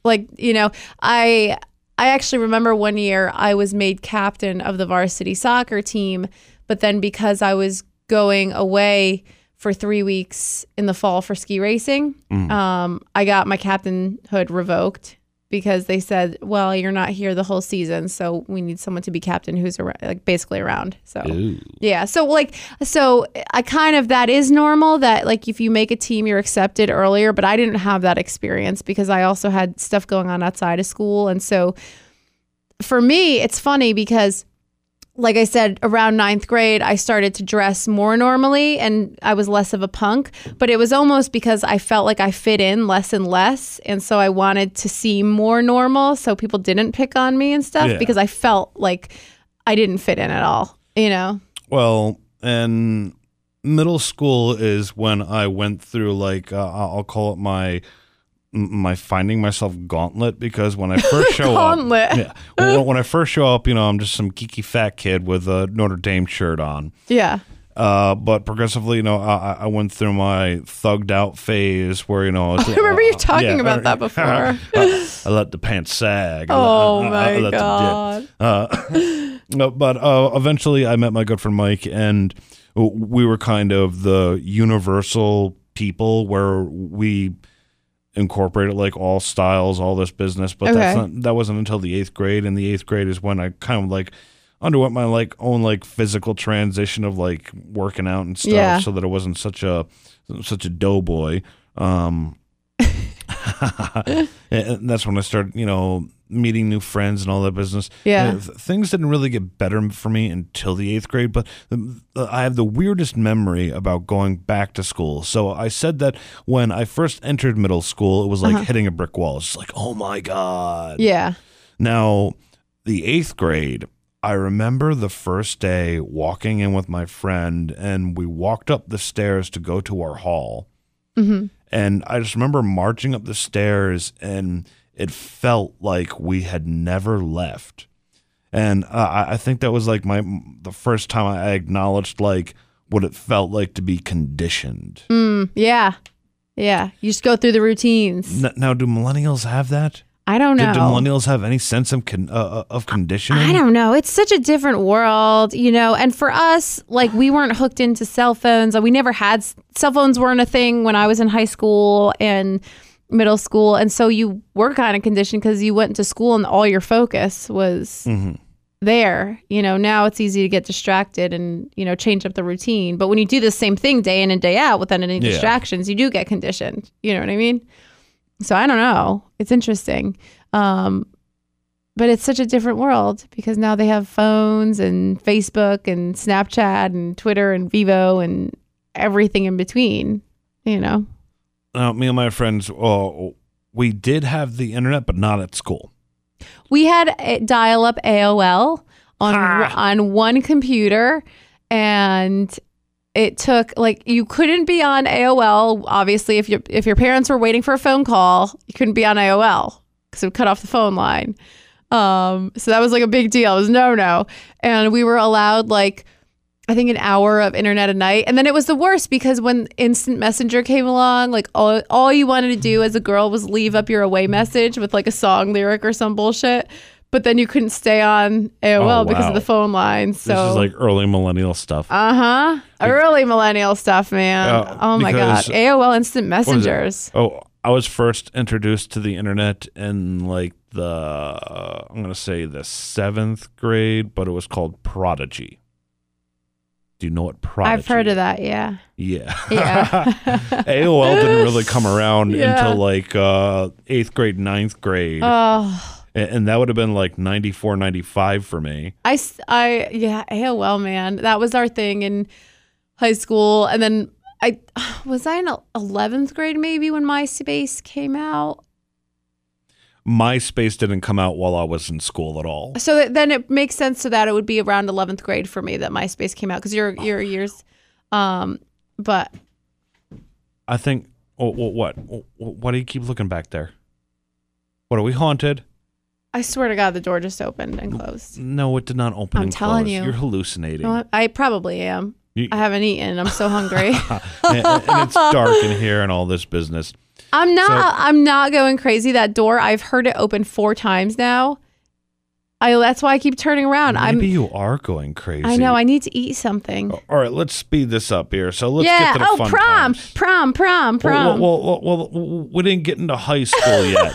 like, you know, I, I actually remember one year I was made captain of the varsity soccer team, but then because I was going away for three weeks in the fall for ski racing, mm. um, I got my captainhood revoked because they said, "Well, you're not here the whole season, so we need someone to be captain who's around, like basically around." So, Ooh. yeah, so like, so I kind of that is normal that like if you make a team, you're accepted earlier. But I didn't have that experience because I also had stuff going on outside of school, and so for me, it's funny because. Like I said, around ninth grade, I started to dress more normally and I was less of a punk, but it was almost because I felt like I fit in less and less. And so I wanted to seem more normal so people didn't pick on me and stuff yeah. because I felt like I didn't fit in at all, you know? Well, and middle school is when I went through like, uh, I'll call it my... my finding myself gauntlet because when I first show up, yeah, well, when I first show up, you know, I'm just some geeky fat kid with a Notre Dame shirt on. Yeah. Uh, but progressively, you know, I, I went through my thugged out phase where, you know, I, was, I remember uh, you talking yeah, about that before. I, I let the pants sag. I oh let, I, I, my I God. Uh, but uh, eventually I met my good friend Mike and we were kind of the universal people where we, incorporated like all styles, all this business, but okay. that's not, that wasn't until the eighth grade, and the eighth grade is when I kind of like underwent my like own like physical transition of like working out and stuff, yeah. so that it wasn't such a such a doughboy. Um, and that's when I started, you know, meeting new friends and all that business. Yeah, things didn't really get better for me until the eighth grade, but I have the weirdest memory about going back to school. So I said that when I first entered middle school, it was like uh-huh. hitting a brick wall. It's like, oh my God. Yeah. Now, the eighth grade, I remember the first day walking in with my friend, and we walked up the stairs to go to our hall. Mm-hmm. And I just remember marching up the stairs and... it felt like we had never left. And uh, I think that was like my the first time I acknowledged like what it felt like to be conditioned. Mm, yeah. Yeah. You just go through the routines. Now, now do millennials have that? I don't know. Do, do millennials have any sense of con- uh, of conditioning? I don't know. It's such a different world, you know. And for us, like we weren't hooked into cell phones. We never had cell phones weren't a thing when I was in high school and middle school, and so you were kind of conditioned because you went to school and all your focus was mm-hmm. there. You know, now it's easy to get distracted and, you know, change up the routine. But when you do the same thing day in and day out without any yeah. distractions, you do get conditioned. You know what I mean? So I don't know. It's interesting. Um, but it's such a different world because now they have phones and Facebook and Snapchat and Twitter and Vivo and everything in between, you know. Uh, me and my friends, oh, we did have the internet, but not at school. We had dial-up A O L. on ah. on one computer, and it took, like, you couldn't be on A O L. Obviously, if your if your parents were waiting for a phone call, you couldn't be on A O L because it would cut off the phone line. Um, so that was like a big deal. It was no, no. And we were allowed, like, I think an hour of internet a night. And then it was the worst because when instant messenger came along, like all, all you wanted to do as a girl was leave up your away message with like a song lyric or some bullshit. But then you couldn't stay on A O L oh, wow. because of the phone line. So this is like early millennial stuff. Uh-huh. Like, early millennial stuff, man. Uh, oh my God. A O L instant messengers. Oh, I was first introduced to the internet in like the, uh, I'm going to say the seventh grade, but it was called Prodigy. Do you know what Prodigy? I've heard of that, yeah. Yeah. yeah. A O L didn't really come around yeah. until like uh, eighth grade, ninth grade. Oh. And, and that would have been like ninety-four, ninety-five for me. I, I, yeah, A O L, man. That was our thing in high school. And then I was I in eleventh grade maybe when MySpace came out? MySpace didn't come out while I was in school at all. So th- then it makes sense to that it would be around eleventh grade for me that MySpace came out because your your years, um, but I think oh, oh, what oh, why do you keep looking back there? What, are we haunted? I swear to God, the door just opened and closed. No, it did not open. I'm and telling close. you, you're hallucinating. No, I probably am. You, I haven't eaten. I'm so hungry. and, and it's dark in here and all this business. I'm not. So, I'm not going crazy. That door, I've heard it open four times now. I. That's why I keep turning around. Maybe I'm, you are going crazy. I know. I need to eat something. All right, let's speed this up here. So let's yeah. get to the oh, fun prom, times. prom, prom, prom, prom. Well, well, well, well, we didn't get into high school yet.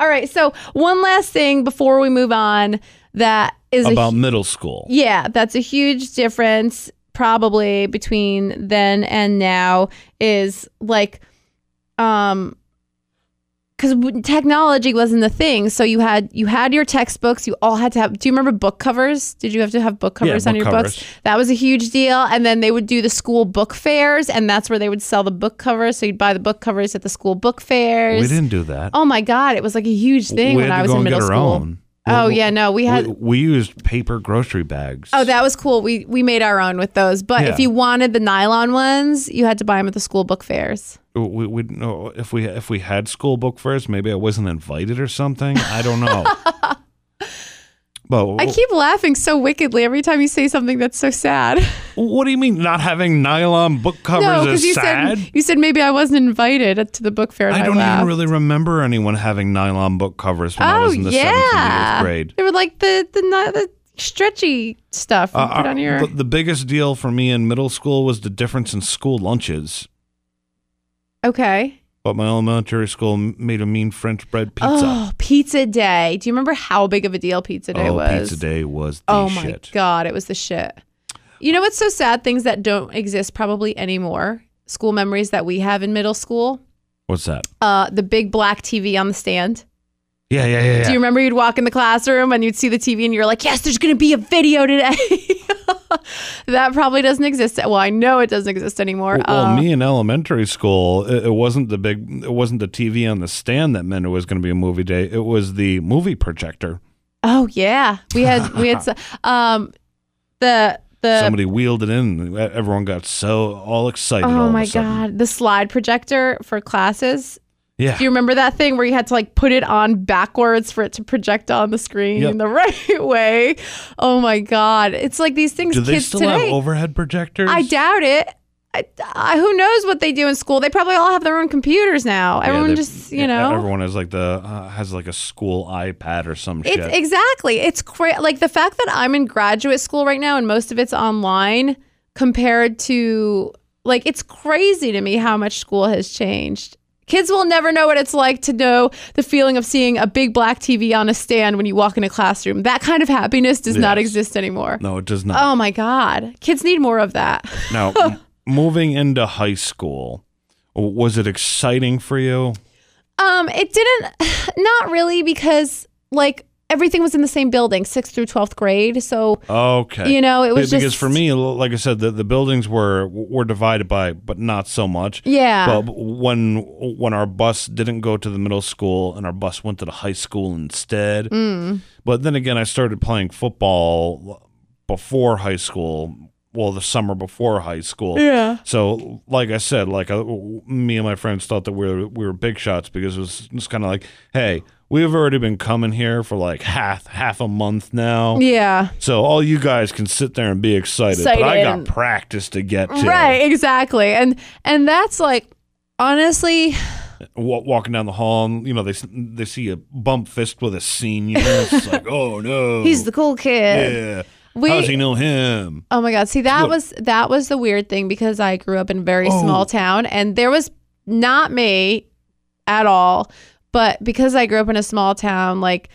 All right. So one last thing before we move on. That is about a, middle school. Yeah, that's a huge difference. Probably between then and now is like, um, because technology wasn't the thing. So you had you had your textbooks. You all had to have. Do you remember book covers? Did you have to have book covers yeah, on book your covers. books? That was a huge deal. And then they would do the school book fairs, and that's where they would sell the book covers. So you'd buy the book covers at the school book fairs. We didn't do that. Oh my God, it was like a huge thing we when I was in middle school. Own. Oh we, yeah, no, we had we, we used paper grocery bags. Oh, that was cool. We we made our own with those. But yeah. if you wanted the nylon ones, you had to buy them at the school book fairs. We we no, if we if we had school book fairs, maybe I wasn't invited or something. I don't know. But I keep laughing so wickedly every time you say something that's so sad. What do you mean not having nylon book covers no, is you sad? Said, you said maybe I wasn't invited to the book fair. And I don't I even really remember anyone having nylon book covers when oh, I was in the yeah. seventh and eighth grade. They were like the the, the stretchy stuff. Uh, put on your... the, the biggest deal for me in middle school was the difference in school lunches. Okay. But my elementary school made a mean French bread pizza. Oh, pizza day. Do you remember how big of a deal pizza day oh, was? Oh, pizza day was the shit. Oh, my shit. God. It was the shit. You know what's so sad? Things that don't exist probably anymore. School memories that we have in middle school. What's that? Uh, the big black T V on the stand. Yeah, yeah, yeah, yeah. Do you remember you'd walk in the classroom and you'd see the T V and you're like, yes, there's going to be a video today. That probably doesn't exist. Well, I know it doesn't exist anymore. Well, uh, me in elementary school, it, it wasn't the big, it wasn't the T V on the stand that meant it was going to be a movie day. It was the movie projector. Oh yeah, we had we had um the the somebody wheeled it in. Everyone got so all excited. Oh all my of a God, the slide projector for classes. Yeah. Do you remember that thing where you had to like put it on backwards for it to project on the screen yep. the right way? Oh my God. It's like these things do kids they still today, have overhead projectors? I doubt it. I, I, who knows what they do in school? They probably all have their own computers now. Everyone yeah, they, just, you yeah, know. Everyone has like the uh, has like a school iPad or some it's, shit. Exactly. It's cra- like the fact that I'm in graduate school right now and most of it's online compared to like it's crazy to me how much school has changed. Kids will never know what it's like to know the feeling of seeing a big black T V on a stand when you walk in a classroom. That kind of happiness does yes. not exist anymore. No, it does not. Oh, my God. Kids need more of that. Now, m- moving into high school, was it exciting for you? Um, it didn't. Not really because, like, everything was in the same building, sixth through twelfth grade. So, okay, you know, it was because just, for me, like I said, the, the buildings were were divided by, but not so much. Yeah. But when when our bus didn't go to the middle school and our bus went to the high school instead. Mm. But then again, I started playing football before high school. Well, the summer before high school. Yeah. So, like I said, like uh, me and my friends thought that we were we were big shots because it was just kind of like, hey, we've already been coming here for like half half a month now. Yeah. So all you guys can sit there and be excited, excited. But I got practice to get to. Right, exactly, and and that's like honestly. Walking down the hall, and, you know, they they see a bump fist with a senior. It's like, oh no, he's the cool kid. Yeah. We, How does he know him? Oh my God! See, that Look. was that was the weird thing because I grew up in a very oh. small town, and there was not me at all. But because I grew up in a small town, like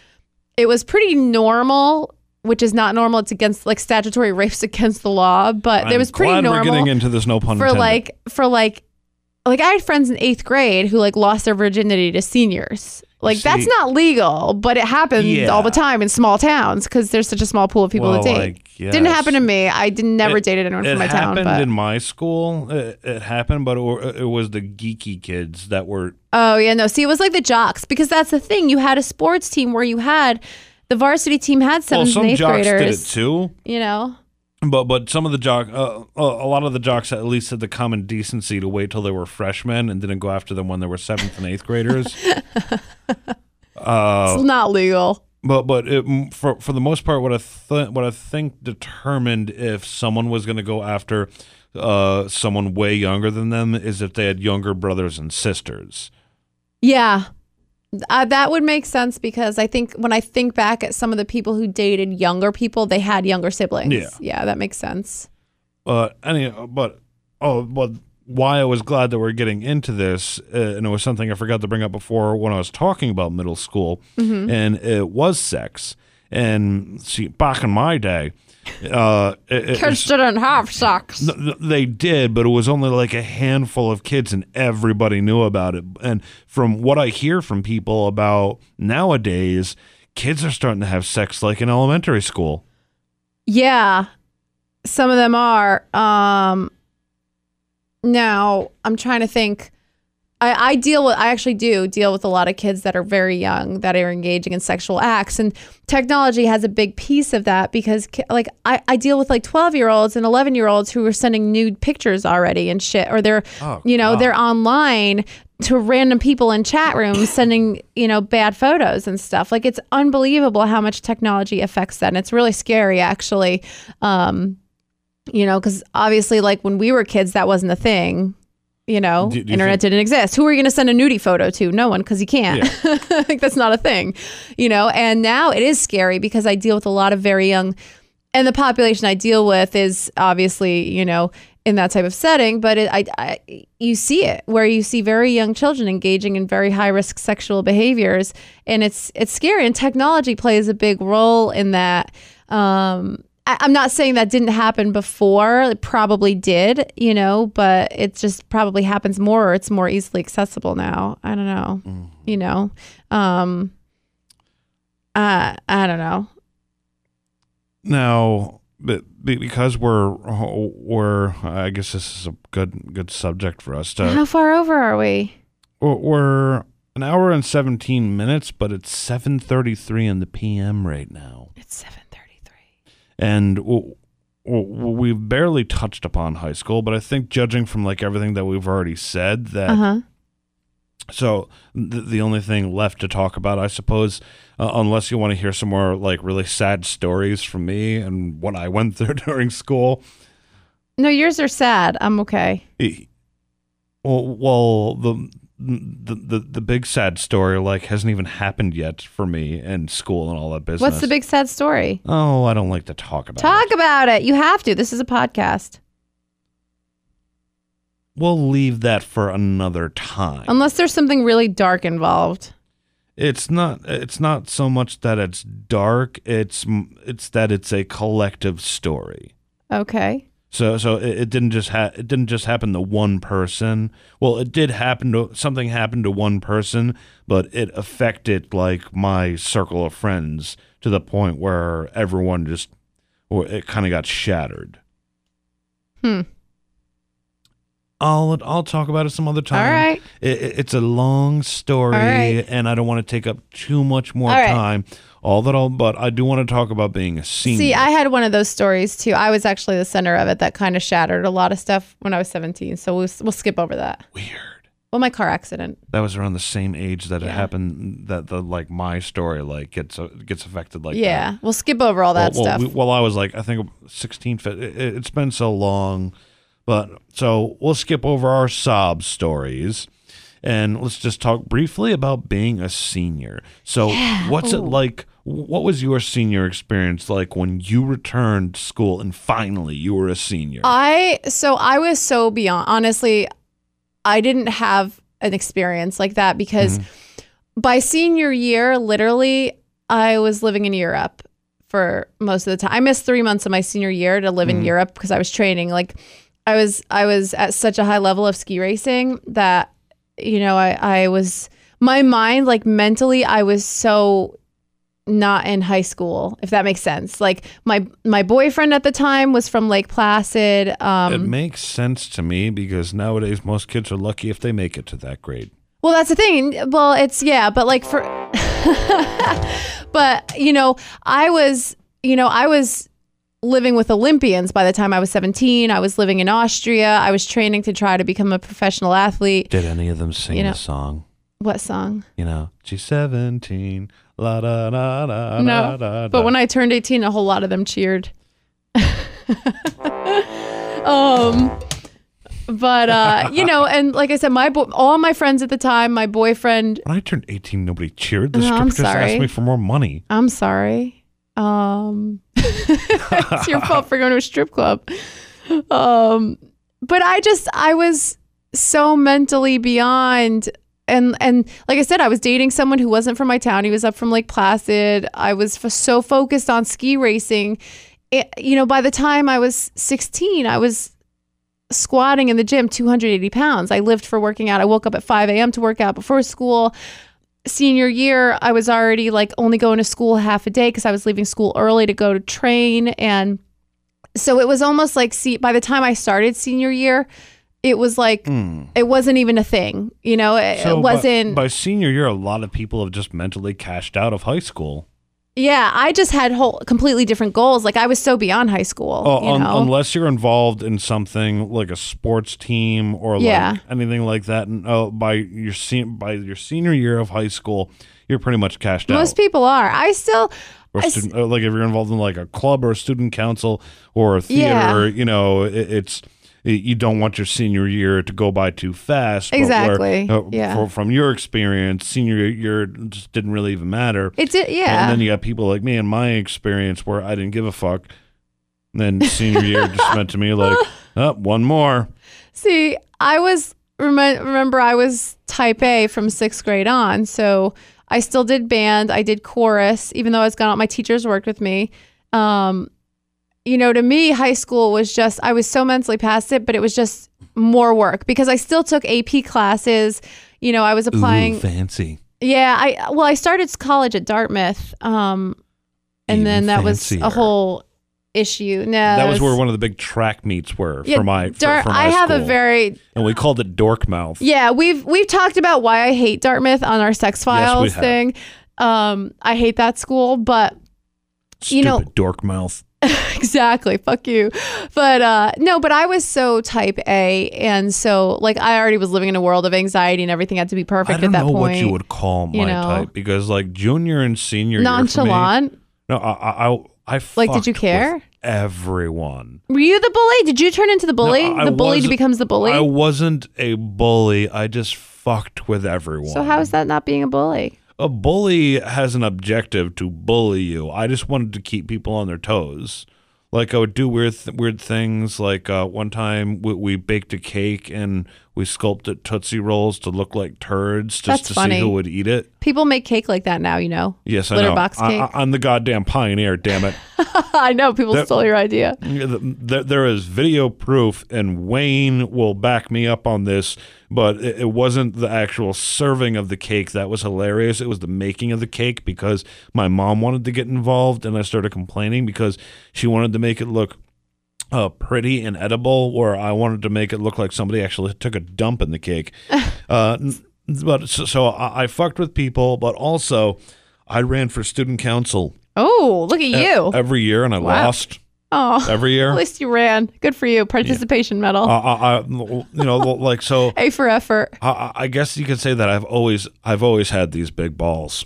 it was pretty normal, which is not normal. It's against like statutory rape's against the law, but there was I'm pretty glad normal. We're getting into this, no pun for intended. like for like like I had friends in eighth grade who like lost their virginity to seniors. Like, see, that's not legal, but it happens yeah. all the time in small towns because there's such a small pool of people well, to date. Didn't happen to me. I did, never it, dated anyone from my town. It happened in my school. It, it happened, but it, it was the geeky kids that were... Oh, yeah, no. See, it was like the jocks because that's the thing. You had a sports team where you had... The varsity team had seventh well, and eighth graders. Well, some jocks did it, too. You know? But but some of the jocks... Uh, a lot of the jocks at least had the common decency to wait till they were freshmen and didn't go after them when they were seventh and eighth graders. Uh, it's not legal, but but it, for for the most part, what I th- what I think determined if someone was going to go after uh, someone way younger than them is if they had younger brothers and sisters. Yeah, uh, that would make sense because I think when I think back at some of the people who dated younger people, they had younger siblings. Yeah, yeah, that makes sense. Uh, any but oh but. Why I was glad that we're getting into this, uh, and it was something I forgot to bring up before when I was talking about middle school, mm-hmm. and it was sex. And see, back in my day... Uh, it, kids it was, didn't have sex. Th- they did, but it was only like a handful of kids, and everybody knew about it. And from what I hear from people about nowadays, kids are starting to have sex like in elementary school. Yeah, some of them are... Um... Now, I'm trying to think. I, I deal with, I actually do deal with a lot of kids that are very young that are engaging in sexual acts. And technology has a big piece of that because, like, I, I deal with like twelve year olds and eleven year olds who are sending nude pictures already and shit. Or they're, oh, you know, God. they're online to random people in chat rooms sending, you know, bad photos and stuff. Like, it's unbelievable how much technology affects that. And it's really scary, actually. Um, You know, because obviously, like, when we were kids, that wasn't a thing. You know, do, do internet you didn't exist. Who are you going to send a nudie photo to? No one, because you can't. Yeah. Like, that's not a thing. You know, and now it is scary because I deal with a lot of very young, and the population I deal with is obviously, you know, in that type of setting. But it, I, I, you see it where you see very young children engaging in very high risk sexual behaviors. And it's it's scary. And technology plays a big role in that. Um I'm not saying that didn't happen before. It probably did, you know, but it just probably happens more or it's more easily accessible now. I don't know, mm-hmm. you know. Um, uh, I don't know. Now, because we're, we're, I guess this is a good good subject for us to... How far over are we? We're an hour and seventeen minutes, but it's seven thirty-three in the p m right now. It's seven. And we've barely touched upon high school, but I think judging from like everything that we've already said, that uh-huh. so th- the only thing left to talk about, I suppose, uh, unless you want to hear some more like really sad stories from me and what I went through during school. No, yours are sad. I'm okay. Well, well the, the the the big sad story like hasn't even happened yet for me and school and all that business. What's the big sad story? Oh, I don't like to talk about talk it. Talk about it. You have to. This is a podcast. We'll leave that for another time. Unless there's something really dark involved. It's not it's not so much that it's dark, it's it's that it's a collective story. Okay. So so it, it didn't just ha- it didn't just happen to one person. Well, it did happen to something happened to one person, but it affected like my circle of friends to the point where everyone just or it kind of got shattered. Hmm. I'll I'll talk about it some other time. All right. It, it, it's a long story, right, and I don't want to take up too much more all time. Right. All that all, but I do want to talk about being a senior. See, I had one of those stories too. I was actually the center of it. That kind of shattered a lot of stuff when I was seventeen. So we'll we'll skip over that. Weird. Well, my car accident. That was around the same age that yeah. it happened. That the like my story like gets uh, gets affected like yeah. That. We'll skip over all that well, stuff. Well, we, well, I was like I think sixteen. It, it's been so long. But so we'll skip over our sob stories and let's just talk briefly about being a senior. So yeah. what's Ooh. it like? What was your senior experience like when you returned to school and finally you were a senior? I so I was so beyond honestly, I didn't have an experience like that because mm-hmm. by senior year, literally, I was living in Europe for most of the time. I missed three months of my senior year to live mm-hmm. in Europe because I was training like. I was I was at such a high level of ski racing that, you know, I, I was, my mind, like mentally, I was so not in high school, if that makes sense. Like my my boyfriend at the time was from Lake Placid. Um, it makes sense to me because nowadays most kids are lucky if they make it to that grade. Well, that's the thing. Well, it's, yeah, but like for, but, you know, I was, you know, I was, living with Olympians by the time I was seventeen. I was living in Austria. I was training to try to become a professional athlete. Did any of them sing you know, the song? What song? You know, she's seventeen, la da da da no, da da. But when I turned eighteen, a whole lot of them cheered. um, but uh, you know, and like I said, my bo- all my friends at the time, my boyfriend. When I turned eighteen, nobody cheered. The stripper just asked me for more money. I'm sorry. Um, it's your fault for going to a strip club. Um, but I just, I was so mentally beyond. And, and like I said, I was dating someone who wasn't from my town. He was up from Lake Placid. I was f- so focused on ski racing. It, you know, by the time I was sixteen, I was squatting in the gym, two hundred eighty pounds. I lived for working out. I woke up at five a.m. to work out before school. Senior year, I was already like only going to school half a day because I was leaving school early to go to train. And so it was almost like, see, by the time I started senior year, it was like, mm. it wasn't even a thing. You know, it, so it wasn't. By, by senior year, a lot of people have just mentally cashed out of high school. Yeah, I just had whole completely different goals. Like I was so beyond high school. Oh, you un- know? Unless you're involved in something like a sports team or like yeah. anything like that. And oh, by your se- by your senior year of high school, you're pretty much cashed Most out. Most people are. I still, or student, I, like if you're involved in like a club or a student council or a theater, yeah. you know, it, it's. You don't want your senior year to go by too fast. Exactly. But where, uh, yeah. For, from your experience, senior year just didn't really even matter. It did. Yeah. And then you got people like me and my experience where I didn't give a fuck. And then senior year just meant to me like, oh, one more. See, I was rem- remember I was type A from sixth grade on, so I still did band. I did chorus, even though I was gone out. My teachers worked with me. Um, You know, to me, high school was just, I was so mentally past it, but it was just more work because I still took A P classes. You know, I was applying. Ooh, fancy. Yeah. I Well, I started college at Dartmouth. Um, and Even then that fancier. was a whole issue. No, that, that was, was where one of the big track meets were yeah, for my for, Dar- for my I have school. a very. And we called it Dorkmouth. Yeah. We've, we've talked about why I hate Dartmouth on our Sex Files yes, thing. Um, I hate that school, but, Stupid you know. Dorkmouth. Exactly. Fuck you. But uh, no, but I was so type A. And so like I already was living in a world of anxiety and everything had to be perfect at that point. I don't know what you would call my you know, type because like junior and senior nonchalant. Year for me, no, I I, I like, did you care? Everyone. Were you the bully? Did you turn into the bully? No, the bully becomes the bully? I wasn't a bully. I just fucked with everyone. So how is that not being a bully? A bully has an objective to bully you. I just wanted to keep people on their toes. Like I would do weird, th- weird things. Like uh, one time we, we baked a cake and We sculpted Tootsie Rolls to look like turds just That's to funny. see who would eat it. People make cake like that now, you know. Yes, I Litter know. Litter box cake. I, I'm the goddamn pioneer, damn it. I know. People there, stole your idea. There, there is video proof, and Wayne will back me up on this, but it, it wasn't the actual serving of the cake that was hilarious. It was the making of the cake because my mom wanted to get involved, and I started complaining because she wanted to make it look Uh, pretty and edible, where I wanted to make it look like somebody actually took a dump in the cake. uh, but so, so I, I fucked with people, but also I ran for student council. Oh, look at e- you! Every year, and I wow. lost. Oh, every year. At least you ran. Good for you. Participation yeah. medal. Uh, I, I, you know, like so. A for effort. I, I guess you could say that I've always, I've always had these big balls.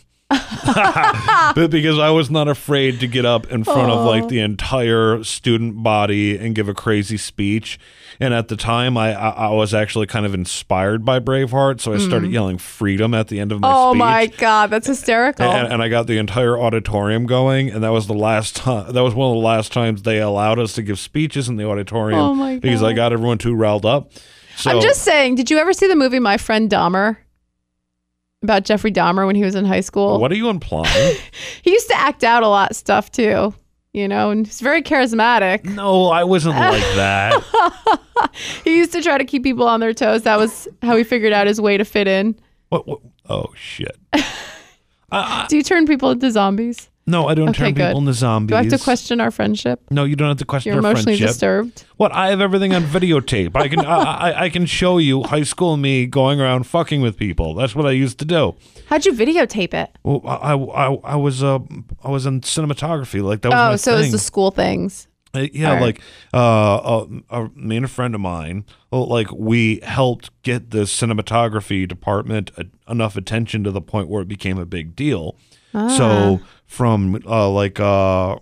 But because I was not afraid to get up in front Aww. of like the entire student body and give a crazy speech. And at the time, I I, I was actually kind of inspired by Braveheart, so I mm. started yelling "freedom" at the end of my oh speech. Oh my god, that's hysterical! And, and, and I got the entire auditorium going, and that was the last time. That was one of the last times they allowed us to give speeches in the auditorium oh my god. because I got everyone too riled up. So, I'm just saying, did you ever see the movie My Friend Dahmer? About Jeffrey Dahmer when he was in high school. What are you implying? He used to act out a lot of stuff too, you know, and he's very charismatic. No, I wasn't like that. He used to try to keep people on their toes. That was how he figured out his way to fit in. What? what? Oh, shit. uh, Do you turn people into zombies? No, I don't okay, turn good. people into zombies. Do I have to question our friendship? No, you don't have to question You're our friendship. You're emotionally disturbed. What? I have everything on videotape. I can I, I, I can show you high school me going around fucking with people. That's what I used to do. How'd you videotape it? Well, I I, I was uh I was in cinematography. Like that was oh, my so thing. It was the school things. Uh, yeah, right. like uh, uh, me and a friend of mine, like we helped get the cinematography department enough attention to the point where it became a big deal. Ah. So from uh, like uh,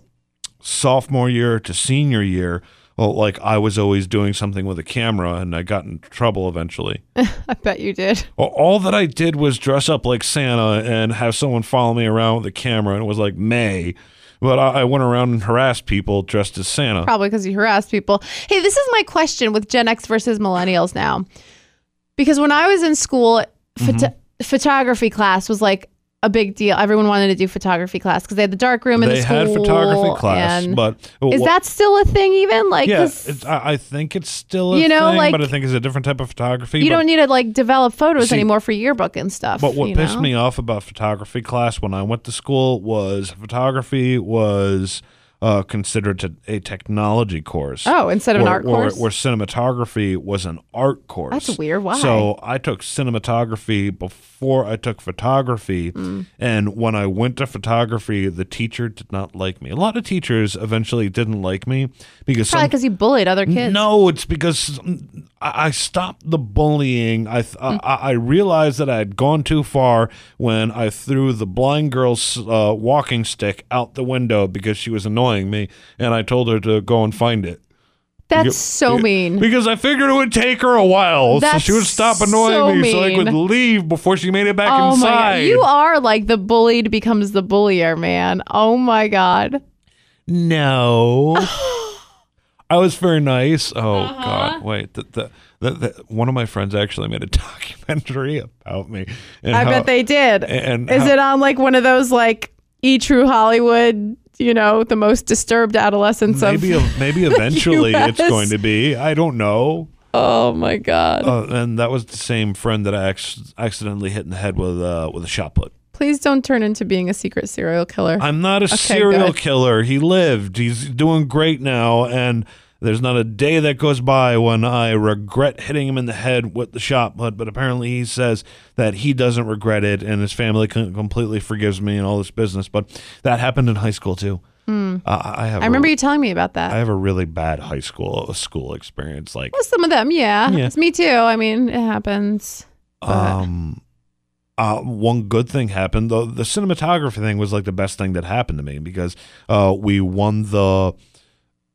sophomore year to senior year, well, like I was always doing something with a camera, and I got in trouble eventually. I bet you did. Well, all that I did was dress up like Santa and have someone follow me around with a camera, and it was like May. But I, I went around and harassed people dressed as Santa. Probably because you harassed people. Hey, this is my question with Gen X versus millennials now. Because when I was in school, pho- mm-hmm. photography class was like a big deal. Everyone wanted to do photography class because they had the dark room in the school. They had photography class, but well, is that still a thing? Even like, yeah, it's, I, I think it's still a you know, thing, like, but I think it's a different type of photography. You but, don't need to like develop photos see, anymore for yearbook and stuff. But what you pissed know? me off about photography class when I went to school was photography was uh, considered to, a technology course. Oh, instead of where, an art course, where, where cinematography was an art course. That's weird. Why? So I took cinematography before I took photography, mm. and when I went to photography, the teacher did not like me. A lot of teachers eventually didn't like me because probably because you bullied other kids. No, it's because I stopped the bullying. I th- mm. I, I realized that I had gone too far when I threw the blind girl's uh, walking stick out the window because she was annoying me, and I told her to go and find it. That's because, so mean. Because I figured it would take her a while, That's so she would stop annoying so me, mean. so I could leave before she made it back oh inside. My God. You are like the bullied becomes the bullier, man. Oh my god. No, I was very nice. Oh uh-huh. God, wait. The, the, the, the, one of my friends actually made a documentary about me. And I how, bet they did. And is how, it on like one of those like E! True Hollywood? You know, the most disturbed adolescence maybe, of maybe eventually it's going to be. I don't know. Oh my god! Uh, and that was the same friend that I ac- accidentally hit in the head with uh, with a shot put. Please don't turn into being a secret serial killer. I'm not a okay, serial killer. He lived. He's doing great now, and there's not a day that goes by when I regret hitting him in the head with the shot put, but apparently he says that he doesn't regret it and his family completely forgives me and all this business. But that happened in high school, too. Mm. Uh, I, have I remember a, you telling me about that. I have a really bad high school school experience. Like, well, some of them, yeah. yeah. It's me, too. I mean, it happens. But. Um. Uh, one good thing happened, though. The cinematography thing was like the best thing that happened to me because uh, we won the...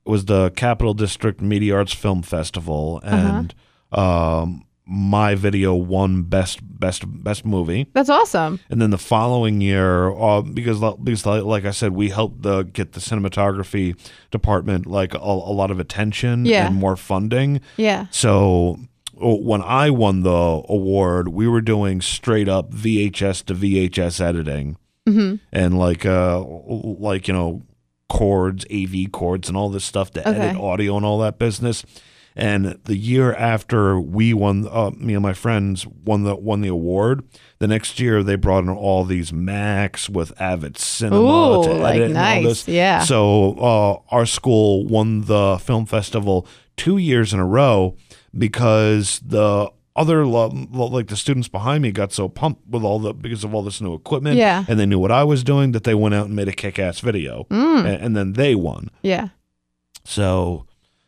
was the Capital District Media Arts Film Festival, and uh-huh. um, my video won best best best movie. That's awesome. And then the following year, uh, because because like, like I said, we helped the, get the cinematography department like a, a lot of attention yeah. and more funding. Yeah. So when I won the award, we were doing straight up V H S to V H S editing, mm-hmm. and like uh, like you know chords, A V chords, and all this stuff to okay. edit audio and all that business. And the year after we won, uh, me and my friends won the won the award. The next year they brought in all these Macs with Avid Cinema Ooh, to edit like and nice. all this. Yeah. So uh, our school won the film festival two years in a row because the other like the students behind me got so pumped with all the because of all this new equipment. Yeah. And they knew what I was doing that they went out and made a kick-ass video, mm. and, and then they won. Yeah. So.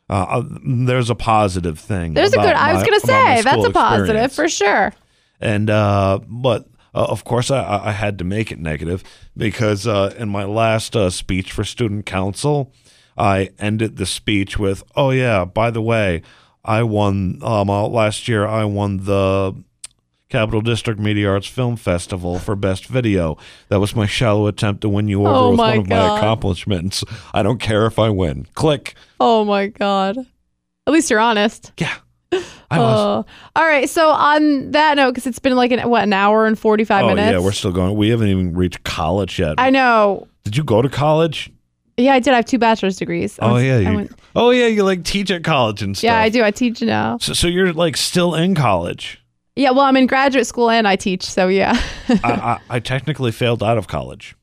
Uh, there's a positive thing. There's a good. I was going to say that's a positive for sure. And uh, but uh, of course I, I had to make it negative because uh, in my last uh, speech for student council, I ended the speech with, "Oh yeah, by the way, I won um, last year. I won the Capital District Media Arts Film Festival for Best Video. That was my shallow attempt to win you over oh with one of God. my accomplishments. I don't care if I win." Click. Oh, my God. At least you're honest. Yeah. I was. Uh, all right. So on that note, because it's been like, an, what, an hour and forty-five oh, minutes? Yeah, we're still going. We haven't even reached college yet. I know. Did you go to college? Yeah, I did. I have two bachelor's degrees. I oh, was, yeah. You, went, oh, yeah. You like teach at college and stuff. Yeah, I do. I teach now. So, so you're like still in college? Yeah, well, I'm in graduate school and I teach, so yeah. I, I, I technically failed out of college.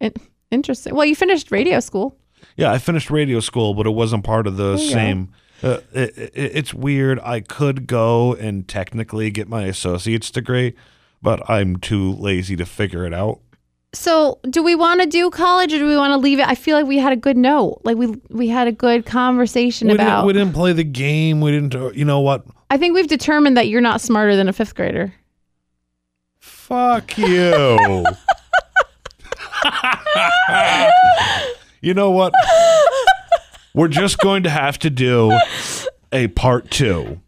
It, interesting. Well, you finished radio school. Yeah, I finished radio school, but it wasn't part of the same. Uh, it, it, it's weird. I could go and technically get my associate's degree, but I'm too lazy to figure it out. So do we want to do college or do we want to leave it? I feel like we had a good note. Like we we had a good conversation we about. Didn't, we didn't play the game. We didn't. You know what? I think we've determined that you're not smarter than a fifth grader. Fuck you. You know what? We're just going to have to do a part two.